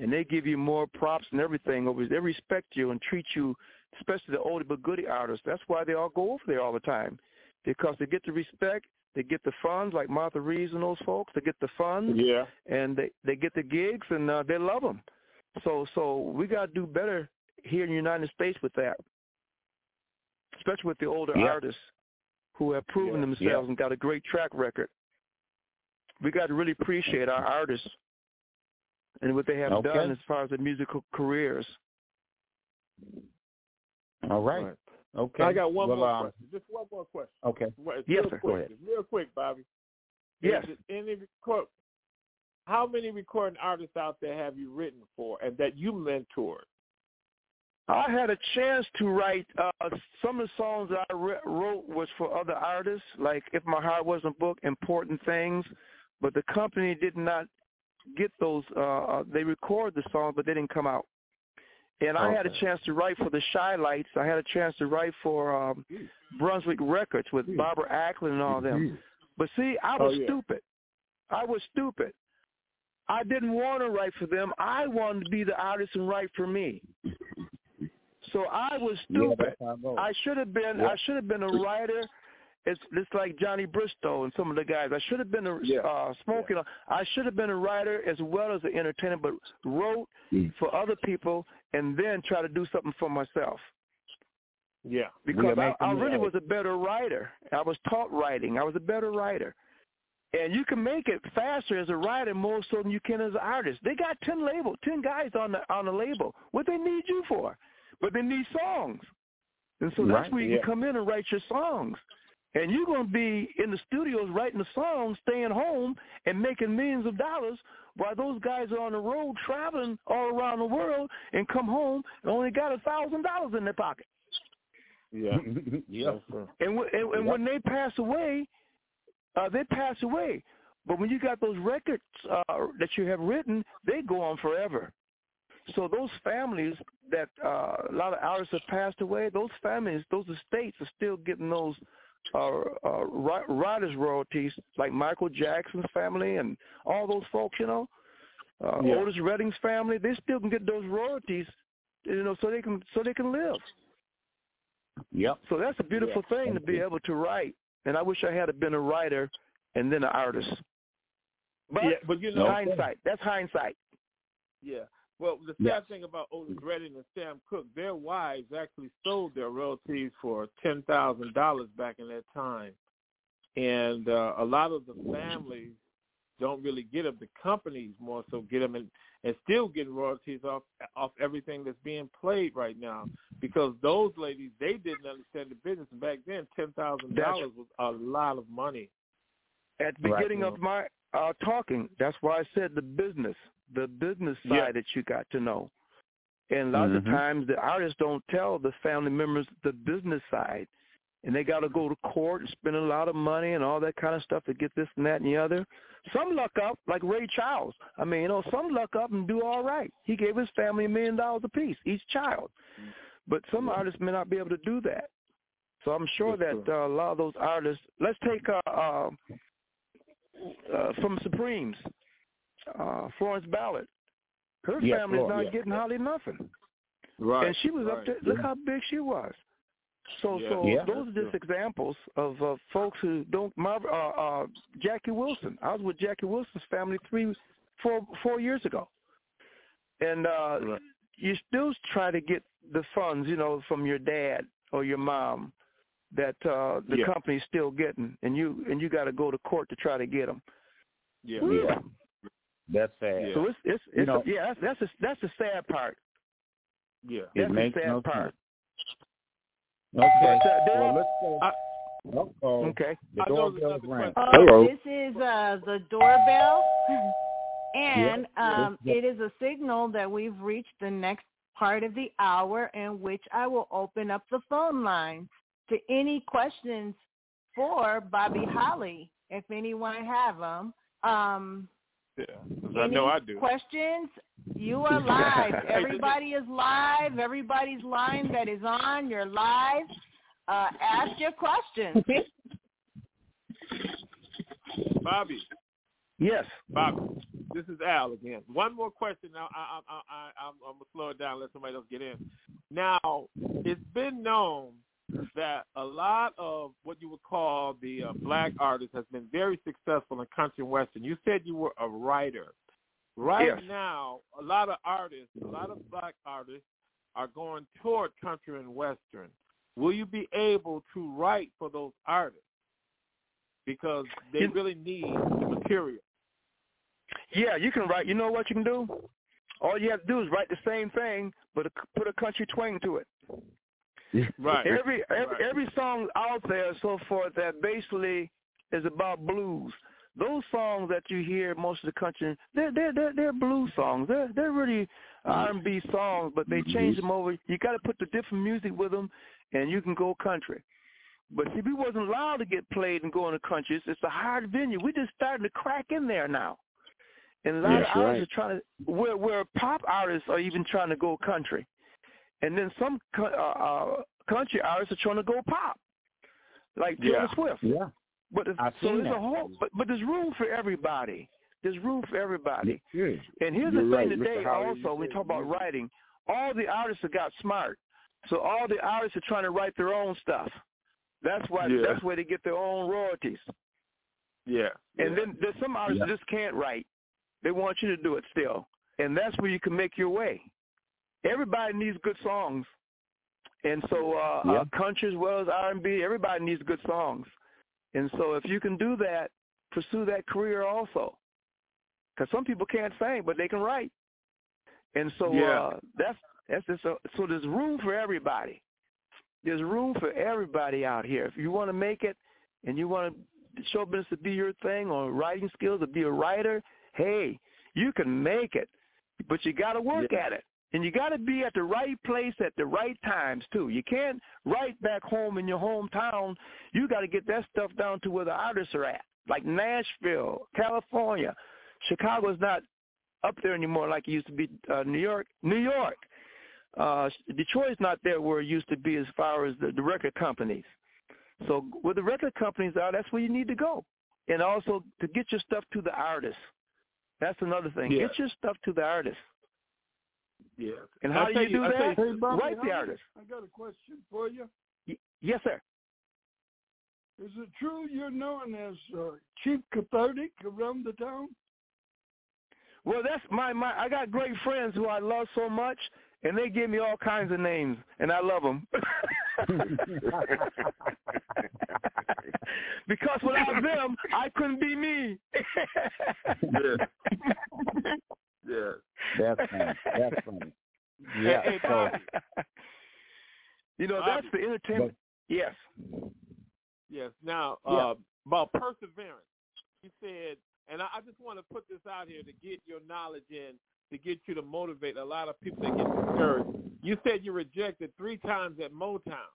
And they give you more props and everything. They respect you and treat you, especially the oldie but goodie artists. That's why they all go over there all the time. Because they get the respect, they get the funds, like Martha Reeves and those folks. They get the funds, yeah. and they, they get the gigs, and uh, they love them. So so we got to do better here in the United States with that, especially with the older yeah. artists who have proven yeah. themselves yeah. and got a great track record. we got to really appreciate our artists and what they have okay. done as far as their musical careers. All right. All right. Okay. I got one well, more um, question. Just one more question. Okay. It's yes, real sir. Quick. Go ahead. It's real quick, Bobby. Yes. Any record, how many recording artists out there have you written for and that you mentored? I had a chance to write uh, some of the songs that I re- wrote was for other artists, like If My Heart Wasn't Booked, Important Things, but the company did not get those. Uh, they recorded the song, but they didn't come out. And I okay. had a chance to write for the Shy Lights. I had a chance to write for um, Brunswick Records with Jeez. Barbara Acklin and all them. Jeez. But see, I was oh, yeah. stupid. I was stupid. I didn't want to write for them. I wanted to be the artist and write for me. So I was stupid. Yeah, I, I should have been. Yeah. I should have been a writer. It's just like Johnny Bristow and some of the guys. I should have been a yeah. uh, smoking. Yeah. I should have been a writer as well as an entertainer, but wrote mm. for other people and then try to do something for myself. Yeah, because I, I really was a better writer. I was taught writing. I was a better writer, and you can make it faster as a writer more so than you can as an artist. They got ten label, ten guys on the on the label. What they need you for? But they need songs, and so that's right. where you yeah. can come in and write your songs. And you're going to be in the studios writing the songs, staying home, and making millions of dollars while those guys are on the road traveling all around the world and come home and only got one thousand dollars in their pocket. Yeah. yeah. And, w- and, and yeah. when they pass away, uh, they pass away. But when you got those records uh, that you have written, they go on forever. So those families that uh, a lot of artists have passed away, those families, those estates are still getting those Uh, uh, writers' royalties, like Michael Jackson's family and all those folks, you know, uh, yeah. Otis Redding's family, they still can get those royalties, you know, so they can so they can live. Yep. So that's a beautiful yeah. thing to be able to write, and I wish I had been a writer and then an artist. But, yeah, but you know, hindsight. That's hindsight. Yeah. Well, the sad yeah. thing about Otis Redding and Sam Cooke, their wives actually sold their royalties for ten thousand dollars back in that time. And uh, a lot of the families don't really get them. The companies more so get them and, and still get royalties off, off everything that's being played right now because those ladies, they didn't understand the business. And back then, ten thousand dollars was a lot of money. At the beginning right of my uh, talking, that's why I said the business. The business side yeah. that you got to know. And lots mm-hmm. of times the artists don't tell the family members the business side. And they got to go to court and spend a lot of money and all that kind of stuff to get this and that and the other. Some luck up, like Ray Charles. I mean, you know, some luck up and do all right. He gave his family a million dollars apiece, each child. Mm-hmm. But some yeah. artists may not be able to do that. So I'm sure yes, that uh, a lot of those artists, let's take uh, uh, uh, from Supremes. Uh, Florence Ballard, her yeah, family's Florence, not yeah. getting hardly nothing, right? And she was right. up to look how big she was. So, yeah. so yeah, those are just true. examples of uh, folks who don't. My, uh, uh, Jackie Wilson, I was with Jackie Wilson's family three, four, four years ago, and uh, right. you still try to get the funds, you know, from your dad or your mom that uh, the yeah. company's still getting, and you and you got to go to court to try to get them. Yeah. Woo. yeah. That's sad. Yeah. So it's it's, it's you know, a, yeah that's that's a, that's the sad part. Yeah, that's it makes the sad no part. Sense. Okay. But, uh, well, let's go. I, oh, okay. The doorbell rang. Oh, Hello. This is uh, the doorbell, and yeah. um, yeah. it is a signal that we've reached the next part of the hour, in which I will open up the phone lines to any questions for Bobby Holley, if anyone have them. Um, Yeah, I know I do. Questions? You are live. Everybody is live. Everybody's line that is on. You're live. Uh, ask your questions. Bobby. Yes. Bobby. This is Al again. One more question. Now I, I, I, I, I'm gonna slow it down. Let somebody else get in. Now it's been known that a lot of what you would call the uh, black artists has been very successful in country and western. You said you were a writer. Right yes. now, a lot of artists, a lot of black artists are going toward country and western. Will you be able to write for those artists? Because they really need the material. Yeah, you can write. You know what you can do? All you have to do is write the same thing, but put a country twang to it. Right. Every every, every song out there so forth that basically is about blues. Those songs that you hear most of the country, they're they're they're, they're blues songs. They're they're really R and B songs, but they change them over. You got to put the different music with them, and you can go country. But see, we wasn't allowed to get played and go in the country. It's, it's a hard venue. We're just starting to crack in there now, and a lot That's of artists right. are trying to. Where where pop artists are even trying to go country, and then some uh, uh, country artists are trying to go pop, like Taylor yeah. Swift. Yeah. But it's, so there's that. a whole, but, but there's room for everybody. There's room for everybody. Yeah. And here's You're the right. thing today also, we talk about writing. All the artists have got smart. So all the artists are trying to write their own stuff. That's why yeah. that's where they get their own royalties. Yeah. And yeah. then there's some artists yeah. just can't write. They want you to do it still. And that's where you can make your way. Everybody needs good songs. And so uh, yeah. uh, country as well as R and B, everybody needs good songs. And so if you can do that, pursue that career also. Because some people can't sing, but they can write. And so yeah. uh, that's that's just a, so there's room for everybody. There's room for everybody out here. If you want to make it and you want to show business to be your thing or writing skills to be a writer, hey, you can make it. But you got to work yeah. at it. And you got to be at the right place at the right times, too. You can't write back home in your hometown. You got to get that stuff down to where the artists are at, like Nashville, California. Chicago's not up there anymore like it used to be. Uh, New York, New York. Uh, Detroit's not there where it used to be as far as the, the record companies. So where the record companies are, that's where you need to go. And also to get your stuff to the artists. That's another thing. Yeah. Get your stuff to the artists. Yeah. And how do you, you do that? You, hey, Bobby, Write the artist. I got a question for you. Y- yes, sir. Is it true you're known as uh, Chief Cathartic around the town? Well, that's my, my, I got great friends who I love so much, and they give me all kinds of names, and I love them. Because without them, I couldn't be me. Yeah. Yeah, that's funny. That's funny. Yeah, hey, Bobby, you know Bobby, that's the entertainment. But, yes, yes. Now yeah. uh, about perseverance, you said, and I, I just want to put this out here to get your knowledge in, to get you to motivate a lot of people that get discouraged. You said you rejected three times at Motown,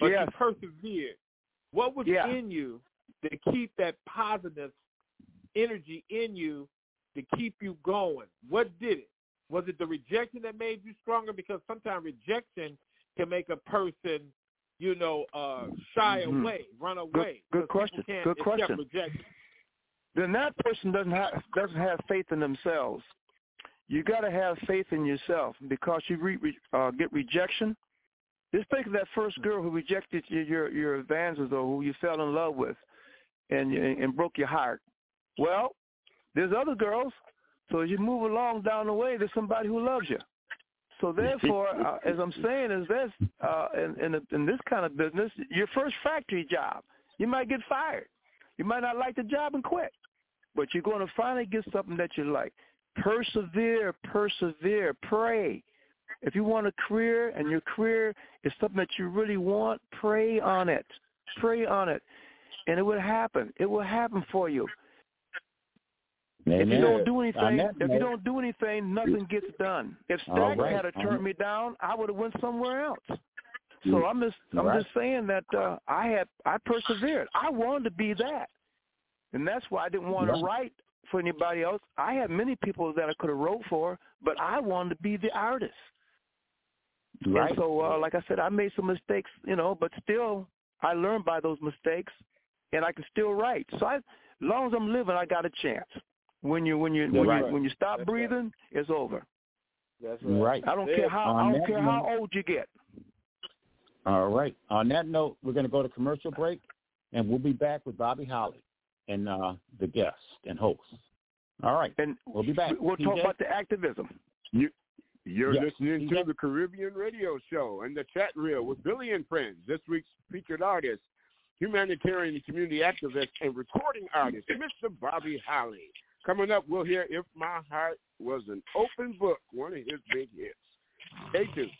but yes. you persevered. What was yeah. in you to keep that positive energy in you? To keep you going? What did it? Was it the rejection that made you stronger? Because sometimes rejection can make a person, you know, uh, shy mm-hmm. away, run away. Good, good question. Good question. Rejection. Then that person doesn't have, doesn't have faith in themselves. You got to have faith in yourself because you re, re, uh, get rejection. Just think of that first girl who rejected your your, your advances or who you fell in love with, and and broke your heart. Well. There's other girls, so as you move along down the way, there's somebody who loves you. So therefore, uh, as I'm saying, is this uh, in, in, in this kind of business, your first factory job, you might get fired. You might not like the job and quit, but you're going to finally get something that you like. Persevere, persevere, pray. If you want a career and your career is something that you really want, pray on it. Pray on it, and it will happen. It will happen for you. If you don't do anything, if you don't do anything, nothing gets done. If Stax right. had turned right. me down, I would have went somewhere else. So I'm just, I'm right. just saying that uh, I had, I persevered. I wanted to be that, and that's why I didn't want right. to write for anybody else. I had many people that I could have wrote for, but I wanted to be the artist. Right. And so, uh, like I said, I made some mistakes, you know, but still, I learned by those mistakes, and I can still write. So, I, as long as I'm living, I got a chance. When you when you when right. you when you stop That's breathing, right. it's over. That's right. I don't there. care how I don't care note, how old you get. All right. On that note, we're going to go to commercial break, and we'll be back with Bobby Holley and uh, the guest and host. All right. And we'll be back. We'll P J. Talk about the activism. You, you're yes. listening P J. to the Caribbean Radio Show and the Chat Reel with Billy and Friends. This week's featured artist, humanitarian community activist, and recording artist, Mister Bobby Holley. Coming up, we'll hear If My Heart Was an Open Book, one of his big hits. Stay tuned.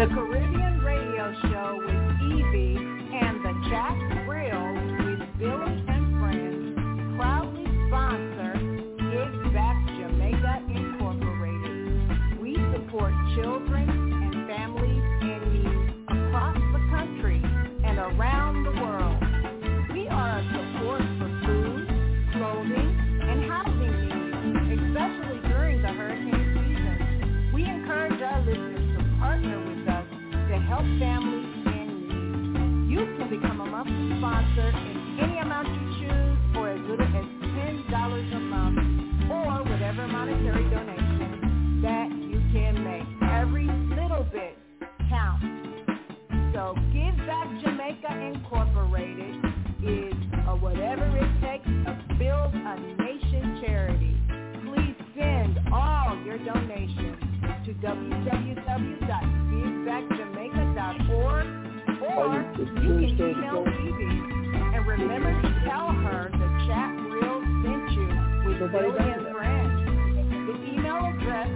Encourage our listeners to partner with us everybody does that. The email address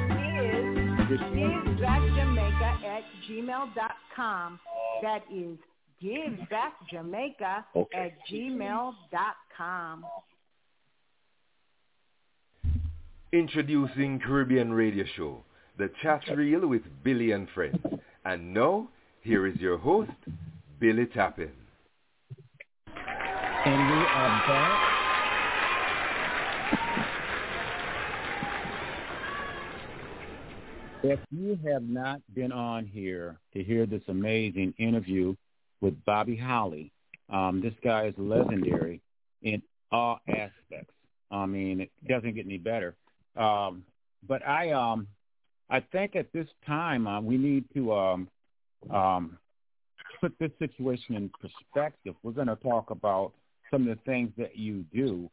is give back jamaica at gmail dot com. That is give back jamaica okay. at gmail dot com. Introducing Caribbean Radio Show, the chat reel with Billy and friends. And now, here is your host, Billy Tappin. And we are back. If you have not been on here to hear this amazing interview with Bobby Holley, um, this guy is legendary in all aspects. I mean, it doesn't get any better. Um, but I um, I think at this time uh, we need to um, um, put this situation in perspective. We're going to talk about some of the things that you do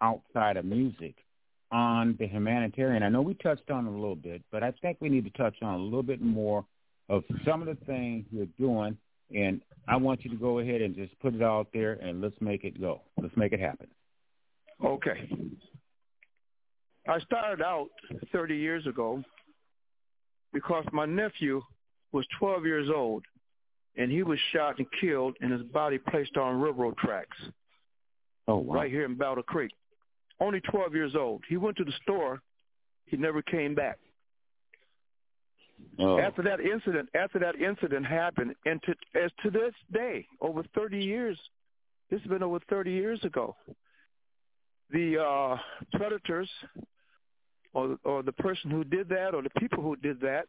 outside of music on the humanitarian. I know we touched on it a little bit, but I think we need to touch on a little bit more of some of the things you're doing, and I want you to go ahead and just put it out there, and let's make it go. Let's make it happen. Okay. I started out thirty years ago because my nephew was twelve years old, and he was shot and killed and his body placed on railroad tracks. Oh, wow. Right here in Battle Creek. Only twelve years old. He went to the store. He never came back. Oh. After that incident, after that incident happened, and to, as to this day, over thirty years, this has been over thirty years ago, the uh, predators or, or the person who did that or the people who did that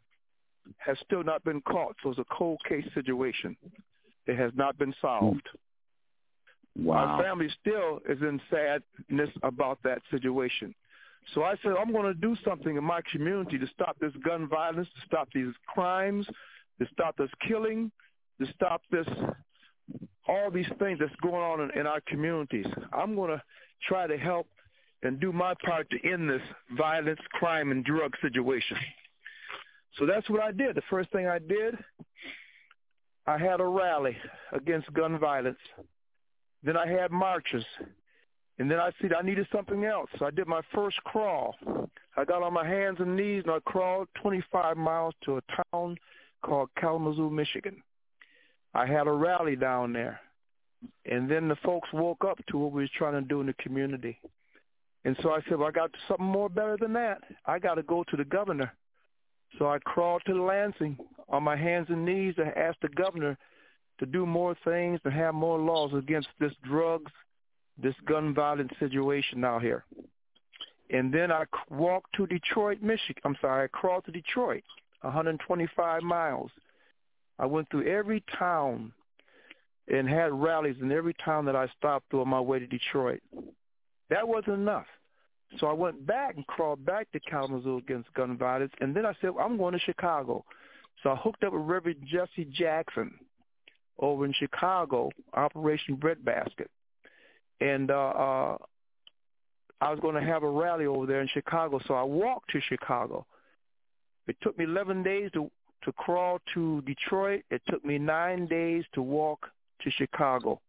has still not been caught. So it's a cold case situation. It has not been solved. Mm. Wow. My family still is in sadness about that situation. So I said, I'm going to do something in my community to stop this gun violence, to stop these crimes, to stop this killing, to stop this, all these things that's going on in, in our communities. I'm going to try to help and do my part to end this violence, crime, and drug situation. So that's what I did. The first thing I did, I had a rally against gun violence. Then I had marches, and then I said I needed something else. So I did my first crawl. I got on my hands and knees, and I crawled twenty-five miles to a town called Kalamazoo, Michigan. I had a rally down there, and then the folks woke up to what we were trying to do in the community. And so I said, well, I got something more better than that. I got to go to the governor. So I crawled to Lansing on my hands and knees and asked the governor to do more things, to have more laws against this drugs, this gun violence situation out here. And then I walked to Detroit, Michigan. I'm sorry, I crawled to Detroit, one hundred twenty-five miles. I went through every town and had rallies in every town that I stopped through on my way to Detroit. That wasn't enough. So I went back and crawled back to Kalamazoo against gun violence, and then I said, well, I'm going to Chicago. So I hooked up with Reverend Jesse Jackson over in Chicago, Operation Breadbasket. And uh, uh, I was going to have a rally over there in Chicago, so I walked to Chicago. It took me eleven days to, to crawl to Detroit. It took me nine days to walk to Chicago.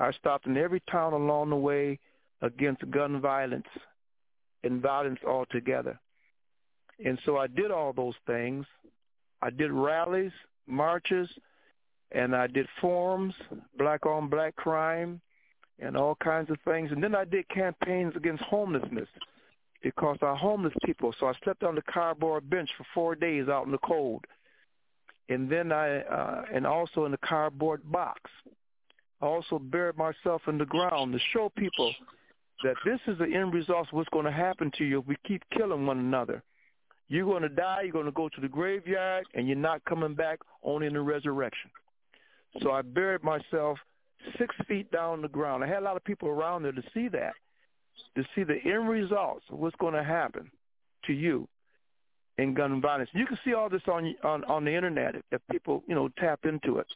I stopped in every town along the way against gun violence and violence altogether. And so I did all those things. I did rallies, marches, and I did forums, black-on-black crime, and all kinds of things. And then I did campaigns against homelessness because our homeless people. So I slept on the cardboard bench for four days out in the cold, and then I uh, and also in the cardboard box. I also buried myself in the ground to show people that this is the end result of what's going to happen to you if we keep killing one another. You're going to die. You're going to go to the graveyard, and you're not coming back, only in the resurrection. So I buried myself six feet down the ground. I had a lot of people around there to see that, to see the end results of what's going to happen to you in gun violence. You can see all this on on, on the internet if people, you know, tap into it.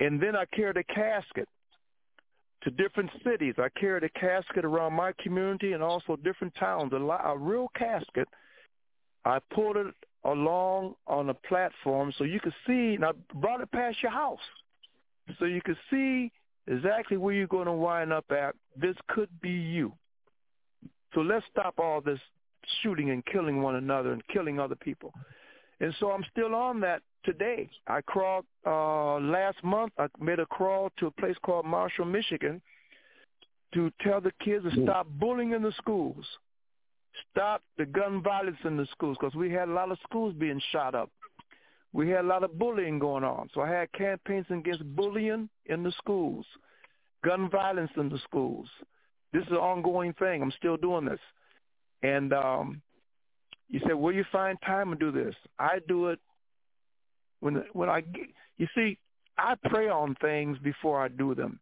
And then I carried a casket to different cities. I carried a casket around my community and also different towns, a, lot, a real casket. I pulled it along on a platform so you could see, and I brought it past your house, so you could see exactly where you're going to wind up at. This could be you. So let's stop all this shooting and killing one another and killing other people. And so I'm still on that today. I crawled uh, last month. I made a crawl to a place called Marshall, Michigan, to tell the kids to stop bullying in the schools, stop the gun violence in the schools, because we had a lot of schools being shot up. We had a lot of bullying going on. So I had campaigns against bullying in the schools, gun violence in the schools. This is an ongoing thing. I'm still doing this. And um, you said, where you find time to do this? I do it when when I get, you see, I pray on things before I do them.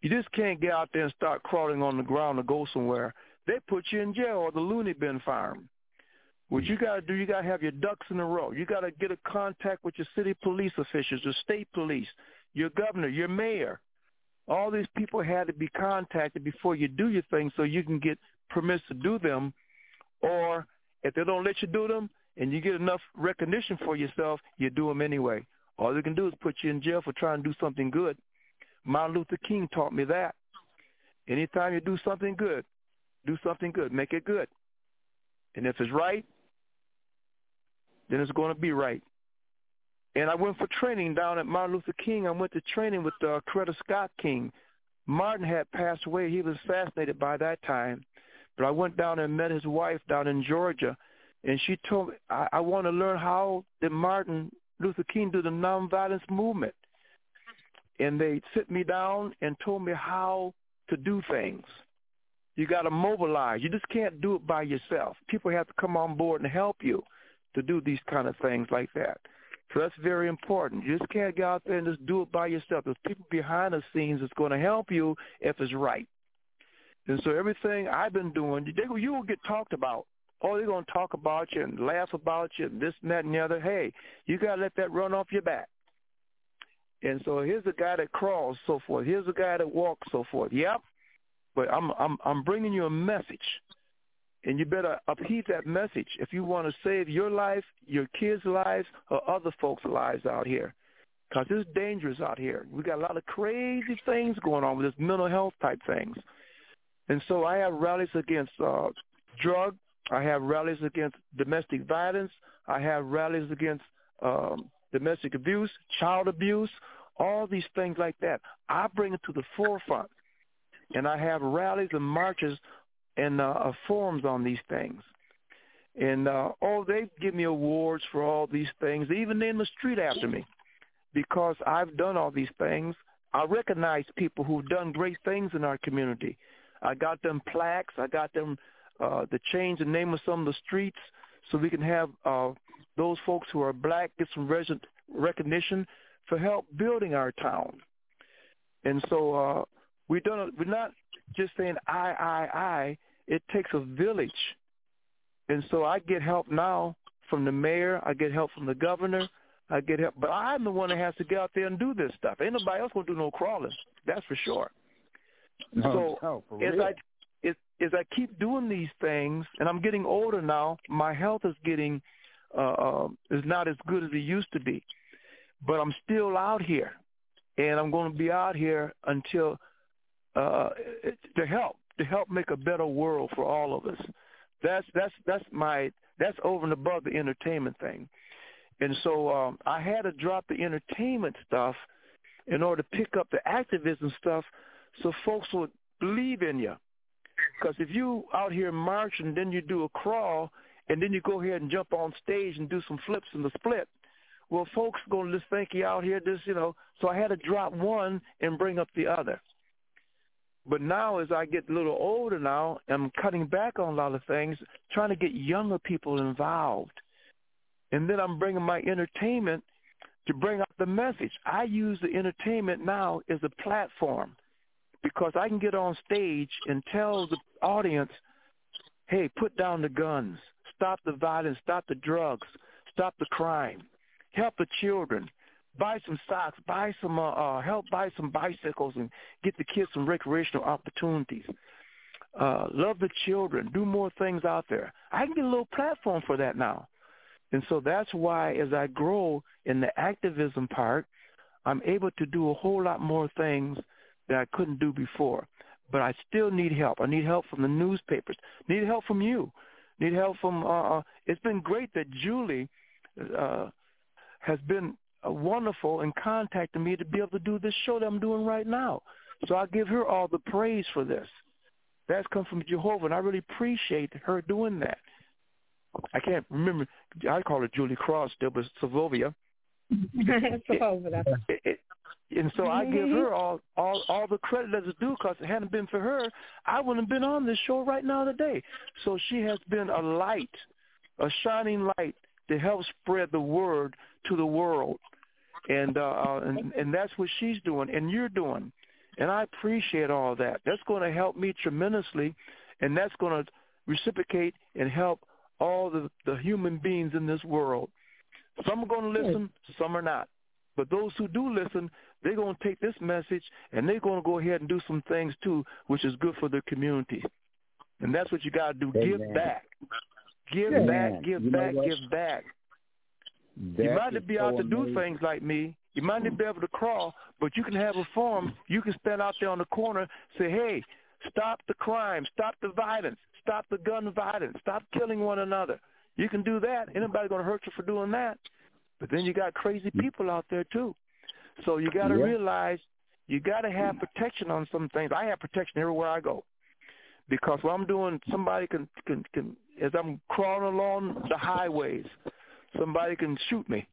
You just can't get out there and start crawling on the ground or go somewhere. They put you in jail or the loony bin farm. What you got to do, you got to have your ducks in a row. You got to get in contact with your city police officials, your state police, your governor, your mayor. All these people had to be contacted before you do your thing so you can get permits to do them. Or if they don't let you do them and you get enough recognition for yourself, you do them anyway. All they can do is put you in jail for trying to do something good. Martin Luther King taught me that. Anytime you do something good, do something good. Make it good. And if it's right, then it's going to be right. And I went for training down at Martin Luther King. I went to training with uh, Coretta Scott King. Martin had passed away. He was assassinated by that time. But I went down and met his wife down in Georgia, and she told me, I, I want to learn how did Martin Luther King do the nonviolence movement. And they sit me down and told me how to do things. You got to mobilize. You just can't do it by yourself. People have to come on board and help you to do these kind of things like that. So that's very important. You just can't get out there and just do it by yourself. There's people behind the scenes that's going to help you if it's right. And so everything I've been doing, they, you will get talked about. Oh, they're going to talk about you and laugh about you and this and that and the other. Hey, you got to let that run off your back. And so here's a guy that crawls, so forth. Here's a guy that walks, so forth. Yep, but I'm I'm I'm bringing you a message, and you better upheave that message if you want to save your life, your kids' lives, or other folks' lives out here, because it's dangerous out here. We got a lot of crazy things going on with this mental health type things, and so I have rallies against uh, drug. I have rallies against domestic violence. I have rallies against Um, domestic abuse, child abuse, all these things like that. I bring it to the forefront, and I have rallies and marches and uh, forums on these things. And, uh, oh, they give me awards for all these things. They even name the street after me because I've done all these things. I recognize people who've done great things in our community. I got them plaques. I got them uh, to change the name of some of the streets so we can have uh, – those folks who are black get some recognition for help building our town. And so uh, we don't, we're not just saying I, I, I. It takes a village. And so I get help now from the mayor. I get help from the governor. I get help. But I'm the one that has to get out there and do this stuff. Ain't nobody else going to do no crawling. That's for sure. No, so no, for as real. I as, as I keep doing these things, and I'm getting older now, my health is getting Uh, is not as good as it used to be, but I'm still out here, and I'm going to be out here until uh, to help to help make a better world for all of us. That's that's that's my that's over and above the entertainment thing, and so um, I had to drop the entertainment stuff in order to pick up the activism stuff, so folks would believe in you. Because if you out here marching, then you do a crawl, and then you go ahead and jump on stage and do some flips in the split. Well, folks are going to just think you out here, just, you know. So I had to drop one and bring up the other. But now as I get a little older now, I'm cutting back on a lot of things, trying to get younger people involved. And then I'm bringing my entertainment to bring up the message. I use the entertainment now as a platform because I can get on stage and tell the audience, hey, put down the guns. Stop the violence, stop the drugs, stop the crime, help the children, buy some socks, buy some, uh, uh, help buy some bicycles and get the kids some recreational opportunities. Uh, love the children, do more things out there. I can get a little platform for that now. And so that's why as I grow in the activism part, I'm able to do a whole lot more things that I couldn't do before. but I still need help. I need help from the newspapers. Need help from you. Need help from uh, – it's been great that Julie uh, has been uh, wonderful in contacting me to be able to do this show that I'm doing right now. So I give her all the praise for this. That's come from Jehovah, and I really appreciate her doing that. I can't remember. I call her Julie Cross still, but Savovia. Savovia. And so I give her all, all, all the credit that's due, because if it hadn't been for her, I wouldn't have been on this show right now today. So she has been a light, a shining light to help spread the word to the world. And uh, and, and that's what she's doing and you're doing. And I appreciate all that. That's going to help me tremendously, and that's going to reciprocate and help all the, the human beings in this world. Some are going to listen, some are not. But those who do listen, they're going to take this message, and they're going to go ahead and do some things, too, which is good for their community. And that's what you got to do. Amen. Give back. Give Amen. back, give you back, give back. That you might not be able so to amazing. do things like me. You might not be able to crawl, but you can have a forum. You can stand out there on the corner, say, hey, stop the crime, stop the violence, stop the gun violence, stop killing one another. You can do that. Ain't nobody going to hurt you for doing that. But then you got crazy people out there, too. So you got to yeah. realize you got to have protection on some things. I have protection everywhere I go, because what I'm doing, somebody can, can, can as I'm crawling along the highways, somebody can shoot me.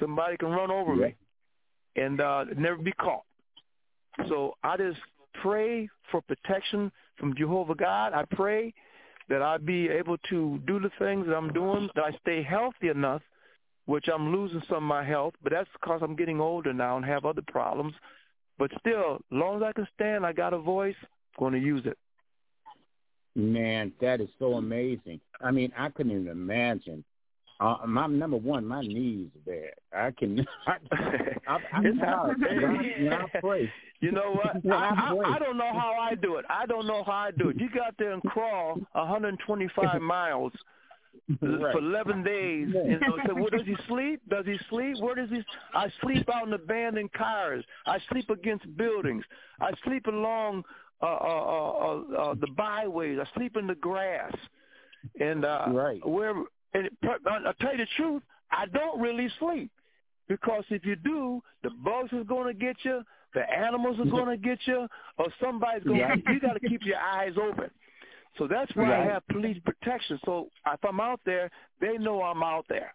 Somebody can run over yeah. me and uh, never be caught. So I just pray for protection from Jehovah God. I pray that I be able to do the things that I'm doing, that I stay healthy enough, which I'm losing some of my health, but that's because I'm getting older now and have other problems. But still, as long as I can stand, I got a voice, I'm going to use it. Man, that is so amazing. I mean, I couldn't even imagine. Uh, my number one, my knees are bad. I can. I, I, I, it's I, I, I you know what? I, I, I don't know how I do it. I don't know how I do it. You got there and crawl one hundred twenty-five miles right. for eleven days. Yeah. You know, so where does he sleep? Does he sleep? Where does he? I sleep out in abandoned cars. I sleep against buildings. I sleep along uh, uh, uh, uh, the byways. I sleep in the grass, and uh, right. where. And it, I'll tell you the truth, I don't really sleep, because if you do, the bugs is going to get you, the animals are going to get you, or somebody's going yeah. to – you got to keep your eyes open. So that's why right. I have police protection. So if I'm out there, they know I'm out there.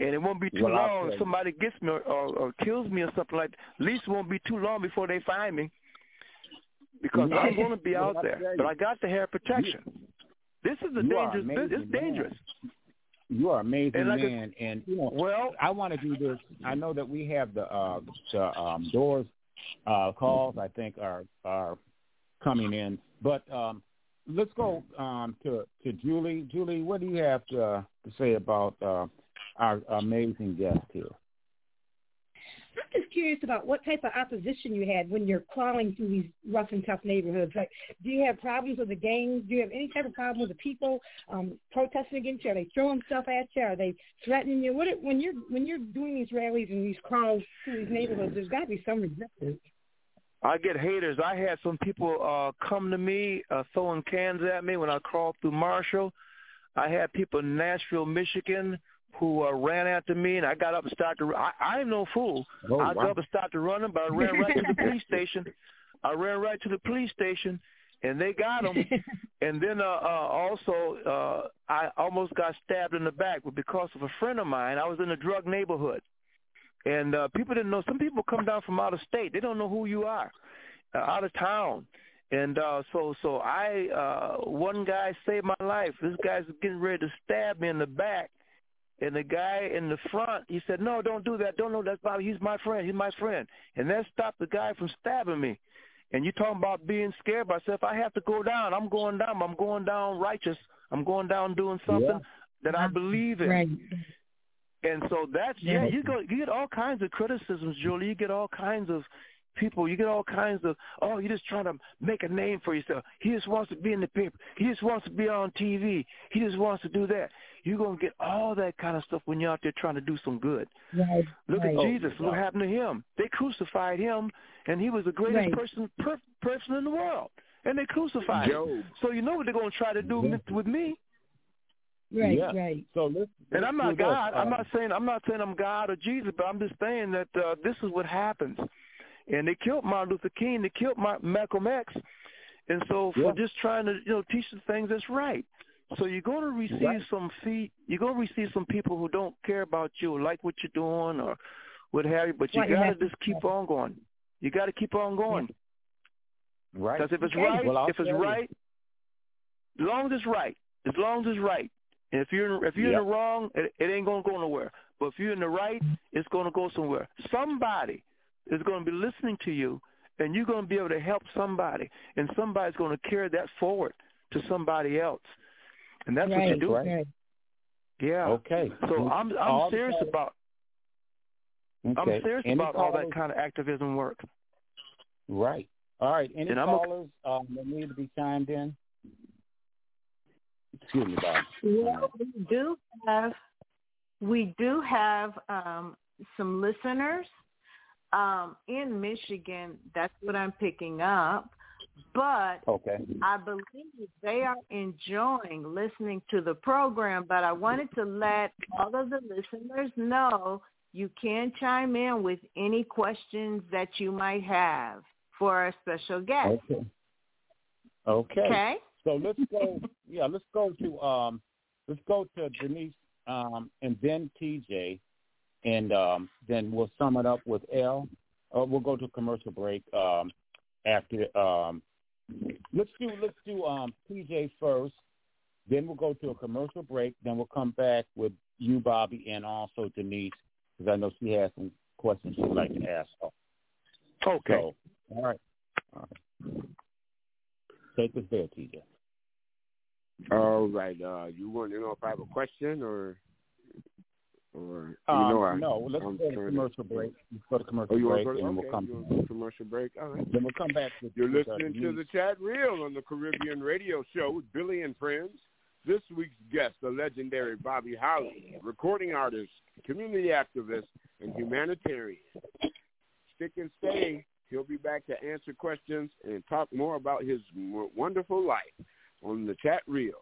And it won't be too well, long if somebody gets me or, or, or kills me or something like that. At least it won't be too long before they find me, because yeah. I'm going to be out well, there. But I got to have protection. Yeah. This is a you dangerous amazing, business. It's dangerous. You are amazing, and like man. A, and, you know, well, I want to do this. I know that we have the, uh, the um, doors uh, calls, I think, are are coming in. But um, let's go um, to, to Julie. Julie, what do you have to, uh, to say about uh, our amazing guest here? I'm just curious about what type of opposition you had when you're crawling through these rough and tough neighborhoods. Like, do you have problems with the gangs? Do you have any type of problem with the people um, protesting against you? Are they throwing stuff at you? Are they threatening you? What it, when you're when you're doing these rallies and these crawls through these neighborhoods, there's got to be some resistance. I get haters. I had some people uh, come to me uh, throwing cans at me when I crawled through Marshall. I had people in Nashville, Michigan, who uh, ran after me, and I got up and started to run. I ain't no fool. Oh, I got wow. up and started running, but I ran right to the police station. I ran right to the police station, and they got him. And then uh, uh, also uh, I almost got stabbed in the back, but because of a friend of mine, I was in a drug neighborhood. And uh, people didn't know. Some people come down from out of state. They don't know who you are, uh, out of town. And uh, so so I uh, one guy saved my life. This guy's getting ready to stab me in the back. And the guy in the front, he said, no, don't do that. Don't know that's Bobby. He's my friend. He's my friend. And that stopped the guy from stabbing me. And you're talking about being scared by yourself. I have to go down. I'm going down. I'm going down righteous. I'm going down doing something yeah. that I believe in. Right. And so that's, yeah, you, go, you get all kinds of criticisms, Julie. You get all kinds of people. You get all kinds of, oh, you're just trying to make a name for yourself. He just wants to be in the paper. He just wants to be on T V. He just wants to do that. You're going to get all that kind of stuff when you're out there trying to do some good. Right. Look right. at Jesus. Oh, what happened to him? They crucified him, and he was the greatest right. person per, person in the world, and they crucified Job. him. So you know what they're going to try to do yeah. with me. Right, yeah. right. So let's, let's and I'm not God. Up. I'm not saying I'm not saying I'm God or Jesus, but I'm just saying that uh, this is what happens. And they killed Martin Luther King. They killed Malcolm X. And so for yeah. just trying to, you know, teach the things that's right. So you're going to receive right. some feet. You're going to receive some people who don't care about you or like what you're doing or what have you. But you right, got to just keep on going. You got to keep on going. Right. Because if it's okay. right, well, if it's right, as long as it's right, as long as it's right. And if you're if you're yep. in the wrong, it, it ain't gonna go nowhere. But if you're in the right, it's gonna go somewhere. Somebody is gonna be listening to you, and you're gonna be able to help somebody, and somebody's gonna carry that forward to somebody else, and that's right, what you're doing. Right. Yeah. Okay. So I'm I'm all serious time. about okay. I'm serious Any about callers? all that kind of activism work. Right. All right. Any and callers that um, need to be chimed in? Excuse me, Bob. Well, we do have, we do have um, some listeners um, in Michigan. That's what I'm picking up. But okay. I believe they are enjoying listening to the program. But I wanted to let all of the listeners know you can chime in with any questions that you might have for our special guest. Okay. Okay. Okay? So let's go, yeah, let's go to, um, let's go to Denise um, and then T J, and um, then we'll sum it up with L. Uh, we'll go to commercial break um, after. Um, let's do, let's do um, T J first, then we'll go to a commercial break, then we'll come back with you, Bobby, and also Denise, because I know she has some questions she'd like to ask. Her. Okay. So, all right. All right. Take us there, T J. All right. Uh, you want to know if I have a question or, or you um, know, I no. Let's I'm go to commercial break. Let's go to commercial oh, you break, want to go, and okay. we'll come. You to commercial break. All right. Then we'll come back. With You're with listening to the chat reel on the Caribbean Radio Show with Billy and Friends. This week's guest, the legendary Bobby Holley, recording artist, community activist, and humanitarian. Stick and stay. He'll be back to answer questions and talk more about his wonderful life on the chat reel.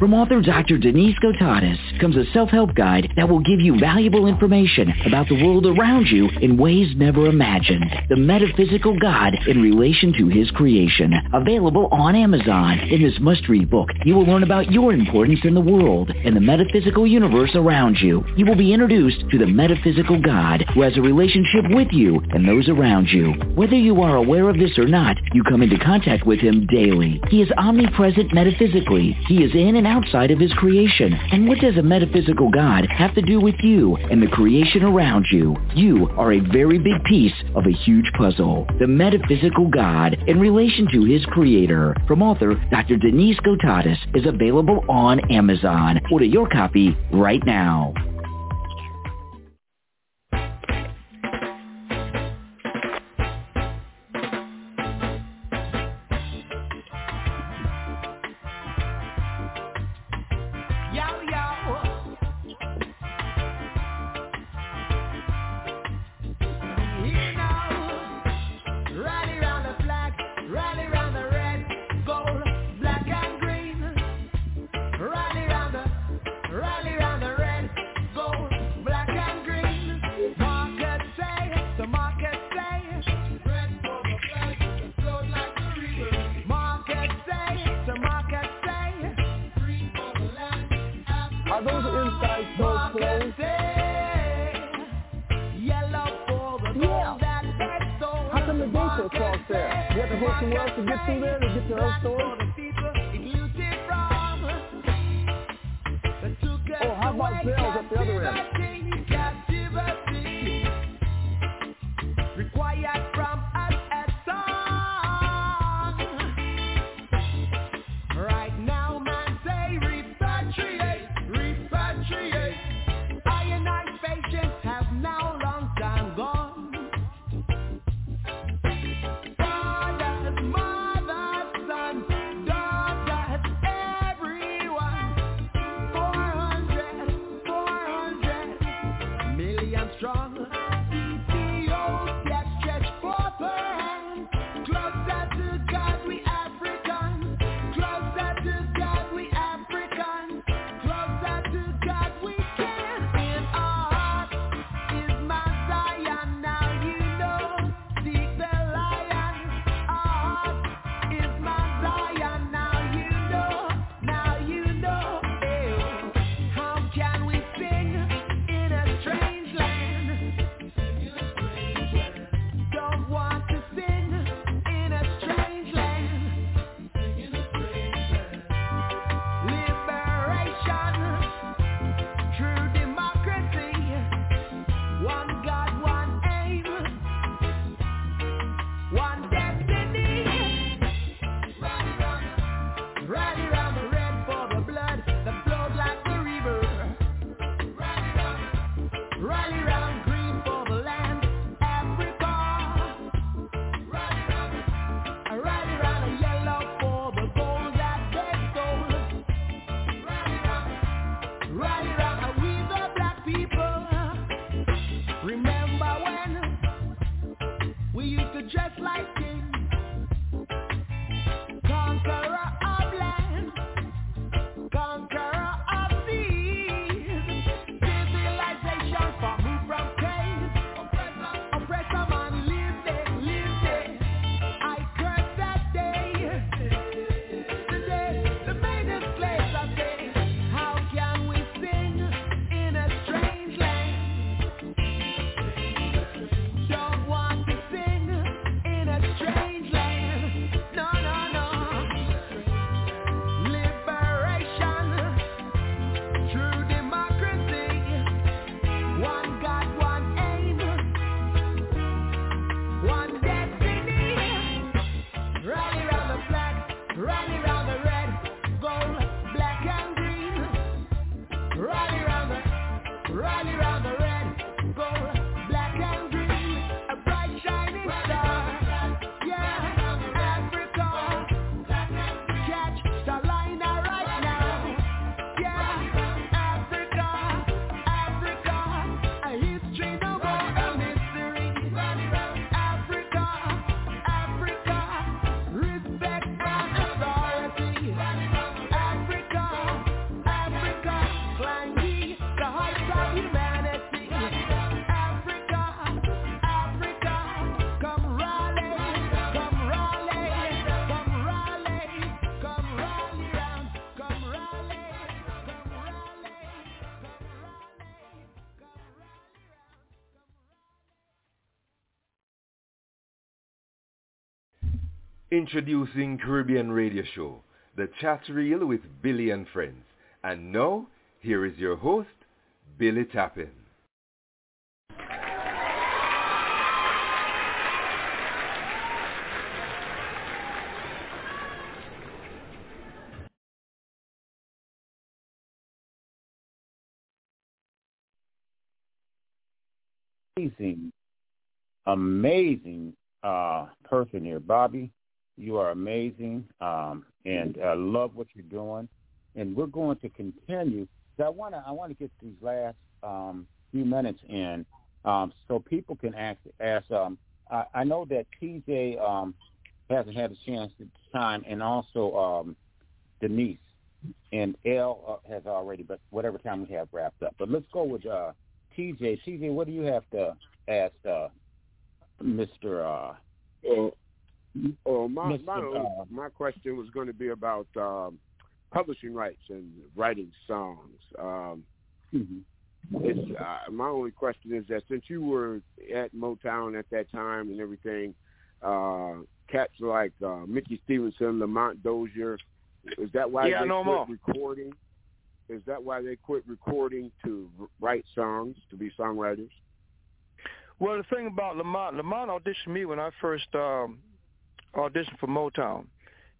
From author Doctor Denise Gotanis comes a self-help guide that will give you valuable information about the world around you in ways never imagined. The Metaphysical God in Relation to His Creation. Available on Amazon. In this must-read book, you will learn about your importance in the world and the metaphysical universe around you. You will be introduced to the metaphysical God who has a relationship with you and those around you. Whether you are aware of this or not, you come into contact with Him daily. He is omnipresent metaphysically. He is in and out outside of His creation. And what does a metaphysical God have to do with you and the creation around you? You are a very big piece of a huge puzzle. The Metaphysical God in Relation to His Creator from author Doctor Denise Gotanis is available on Amazon. Order your copy right now. Bells at the other end. Introducing Caribbean Radio Show, the chat reel with Billy and friends. And now, here is your host, Billy Tappin. Amazing, amazing uh, person here, Bobby. You are amazing, um, and I uh, love what you're doing. And we're going to continue. So I want to I want to get these last um, few minutes in, um, so people can ask. ask um, I, I know that T J um, hasn't had a chance to time, and also um, Denise and Elle uh, has already. But whatever time we have wrapped up. But let's go with uh, T J. T J, what do you have to ask, uh, Mister? Uh, well, Oh, my my, uh, my question was going to be about um, publishing rights and writing songs. Um, mm-hmm. it's, uh, my only question is that since you were at Motown at that time and everything, uh, cats like uh, Mickey Stevenson, Lamont Dozier, is that why yeah, they no quit more. recording? Is that why they quit recording to write songs, to be songwriters? Well, the thing about Lamont, Lamont auditioned me when I first um, – audition for Motown.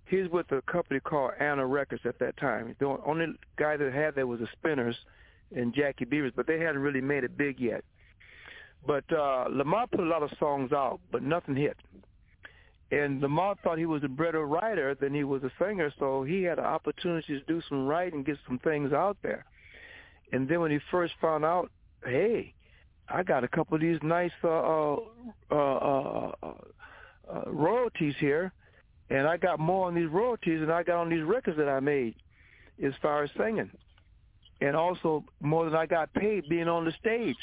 He's with a company called Anna Records at that time. The only guy that had that was the Spinners and Jackie Beavers, but they hadn't really made it big yet. But uh, Lamont put a lot of songs out, but nothing hit. And Lamont thought he was a better writer than he was a singer, so he had an opportunity to do some writing, get some things out there. And then when he first found out, hey, I got a couple of these nice uh, uh, uh, uh, Uh, royalties here, and I got more on these royalties than I got on these records that I made as far as singing, and also more than I got paid being on the stage.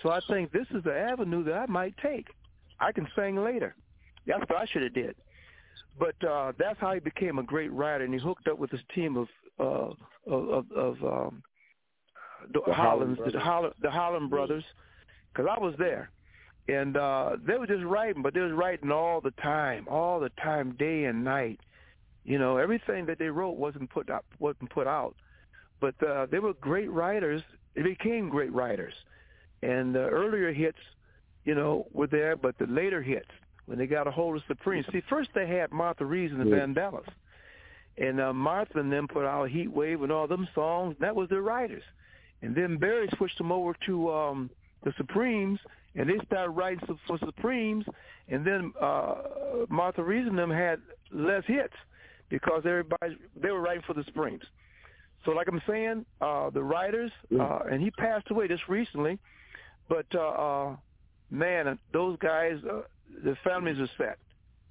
So I think this is the avenue that I might take. I can sing later. That's what I should have did. But uh, that's how he became a great writer, and he hooked up with his team of uh, of, of um, the, the Hollands, the Holland, the Holland Brothers, because I was there. And uh, they were just writing, but they was writing all the time, all the time, day and night. You know, everything that they wrote wasn't put out, wasn't put out. But uh, they were great writers. They became great writers. And the earlier hits, you know, were there, but the later hits, when they got a hold of Supremes. See, first they had Martha Reeves and the yeah. Vandellas. And uh, Martha and them put out Heat Wave and all them songs. That was their writers. And then Barry switched them over to um, the Supremes, and they started writing for Supremes, and then uh, Martha Reeves and them had less hits because everybody they were writing for the Supremes. So like I'm saying, uh, the writers, uh, and he passed away just recently, but uh, uh, man, those guys, uh, their families are set.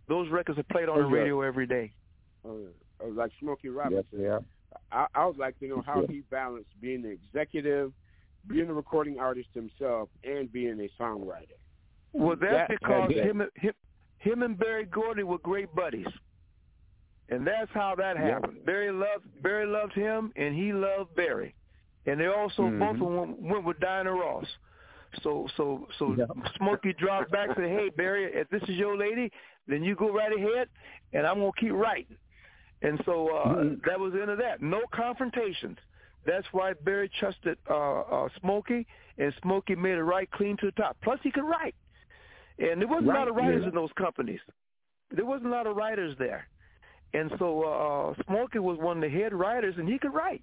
Those records are played on the radio every day. Oh, yeah. Like Smokey Robinson. Yes, yeah. I, I would like to know how he balanced being the executive, being a recording artist himself, and being a songwriter. Well, that's that, because that, him, him, him and Barry Gordy were great buddies, and that's how that happened. Yeah. Barry loved Barry loved him, and he loved Barry, and they also mm-hmm. both went, went with Diana Ross. So, so, so yeah. Smokey dropped back and said, "Hey, Barry, if this is your lady, then you go right ahead, and I'm gonna keep writing." And so uh, mm-hmm. that was the end of that. No confrontations. That's why Barry trusted uh, uh, Smokey, and Smokey made it right clean to the top. Plus, he could write. And there wasn't right. a lot of writers yeah. in those companies. There wasn't a lot of writers there. And so uh, Smokey was one of the head writers, and he could write.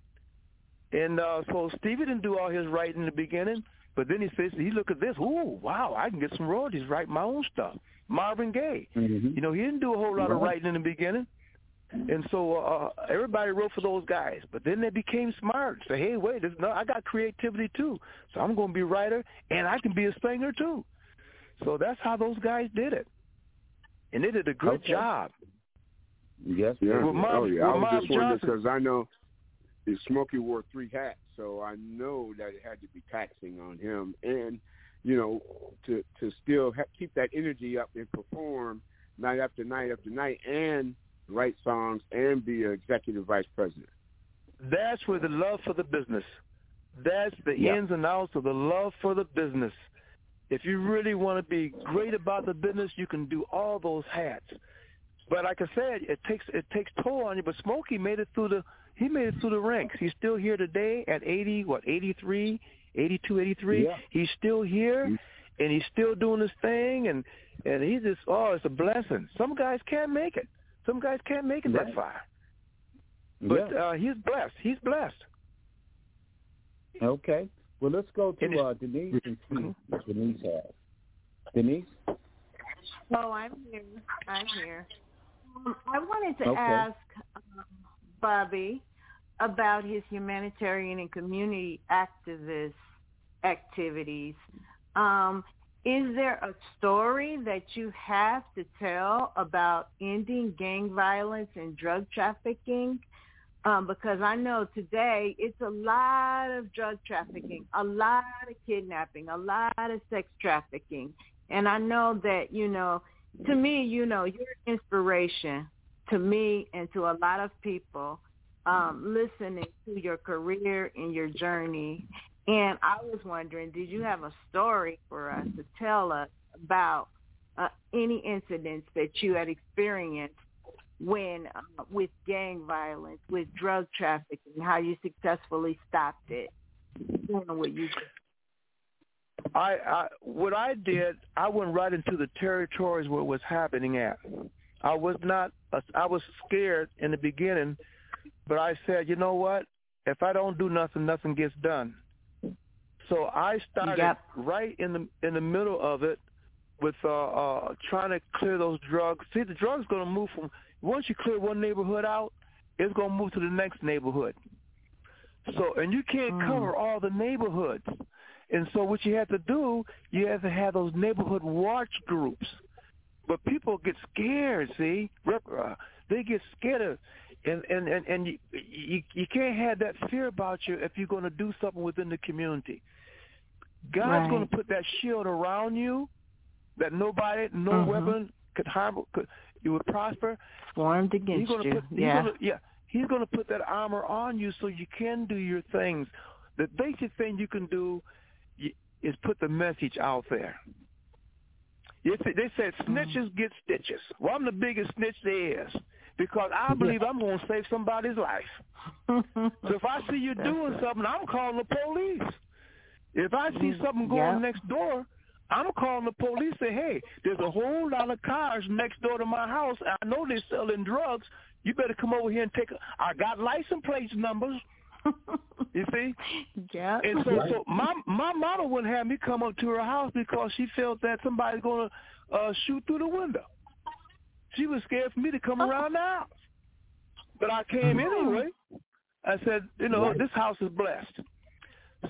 And uh, so Stevie didn't do all his writing in the beginning, but then he says, he looked at this, ooh, wow, I can get some royalties, write my own stuff. Marvin Gaye. Mm-hmm. You know, he didn't do a whole lot of writing in the beginning. And so uh, everybody wrote for those guys, but then they became smart. Say, hey, wait, this, no, I got creativity too, so I'm going to be a writer, and I can be a singer too. So that's how those guys did it, and they did a good okay. job. Yes, yeah. With Mom, oh, yeah. With I was Mom just wondering because I know Smokey wore three hats, so I know that it had to be taxing on him, and you know, to to still ha- keep that energy up and perform night after night after night, and write songs, and be an executive vice president. That's where the love for the business. That's the yeah. ins and outs of the love for the business. If you really want to be great about the business, you can do all those hats. But like I said, it takes it takes toll on you. But Smokey made it through the he made it through the ranks. He's still here today at eighty, what, eighty-three, eighty-two, eighty-three. Yeah. He's still here, and he's still doing his thing. And and he's just oh, it's a blessing. Some guys can't make it. Some guys can't make it right. that far. But yeah. uh, he's blessed. He's blessed. Okay. Well, let's go to uh, Denise and see what Denise has. Denise? Oh, I'm here. I'm here. Um, I wanted to okay. ask um, Bobby about his humanitarian and community activist activities. Um, is there a story that you have to tell about ending gang violence and drug trafficking? Um, because I know today it's a lot of drug trafficking, a lot of kidnapping, a lot of sex trafficking. And I know that, you know, to me, you know, you're an inspiration to me and to a lot of people um, listening to your career and your journey. And I was wondering, did you have a story for us to tell us about uh, any incidents that you had experienced when uh, with gang violence, with drug trafficking, how you successfully stopped it? You know what you did. I, I what I did, I went right into the territories where it was happening at. I was not, I was scared in the beginning, but I said, you know what? If I don't do nothing, nothing gets done. So I started yep. right in the in the middle of it with uh, uh, trying to clear those drugs. See, the drugs going to move from. Once you clear one neighborhood out, it's going to move to the next neighborhood. So, and you can't mm. cover all the neighborhoods. And so what you have to do, you have to have those neighborhood watch groups. But people get scared, see? They get scared of, and, and, and, and you, you, you can't have that fear about you if you're going to do something within the community. God's right. going to put that shield around you that nobody, no mm-hmm. weapon could harm, could, it would prosper. Formed against he's you. Put, he's yeah. Gonna, yeah. He's going to put that armor on you so you can do your things. The basic thing you can do is put the message out there. They said snitches mm. get stitches. Well, I'm the biggest snitch there is because I believe yeah. I'm going to save somebody's life. So if I see you doing right. something, I'm calling the police. If I see something going yeah. next door, I'm calling the police and say, hey, there's a whole lot of cars next door to my house. I know they're selling drugs. You better come over here and take a – I got license plate numbers. You see? Yeah. And so, right. so my my mama wouldn't have me come up to her house because she felt that somebody's going to uh, shoot through the window. She was scared for me to come oh. around the house. But I came oh. anyway. I said, you know, right. this house is blessed.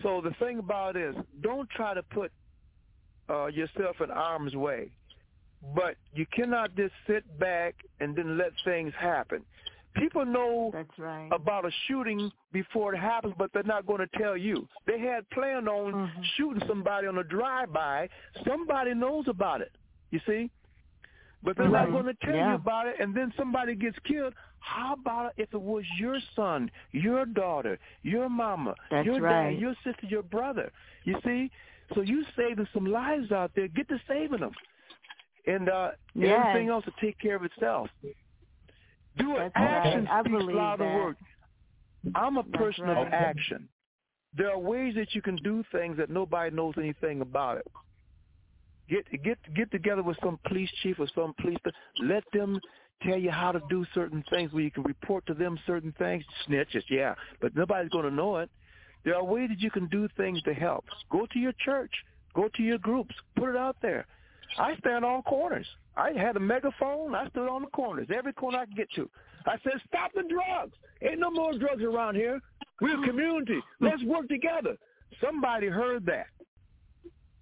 So the thing about it is don't try to put Uh, yourself in harm's way. But you cannot just sit back and then let things happen. People know That's right. about a shooting before it happens, but they're not going to tell you. They had planned on mm-hmm. shooting somebody on a drive-by. Somebody knows about it, you see? But they're right. not going to tell yeah. you about it, and then somebody gets killed. How about if it was your son, your daughter, your mama, That's your right. dad, your sister, your brother, you see? So you saving some lives out there. Get to saving them. And uh, yes. everything else will take care of itself. Do it. Action right. speaks louder than words. I'm a That's person right. of action. There are ways that you can do things that nobody knows anything about it. Get get get together with some police chief or some police. Let them tell you how to do certain things where you can report to them certain things. Snitches, yeah. But nobody's going to know it. There are ways that you can do things to help. Go to your church. Go to your groups. Put it out there. I stand on corners. I had a megaphone. I stood on the corners, every corner I could get to. I said, stop the drugs. Ain't no more drugs around here. We're a community. Let's work together. Somebody heard that.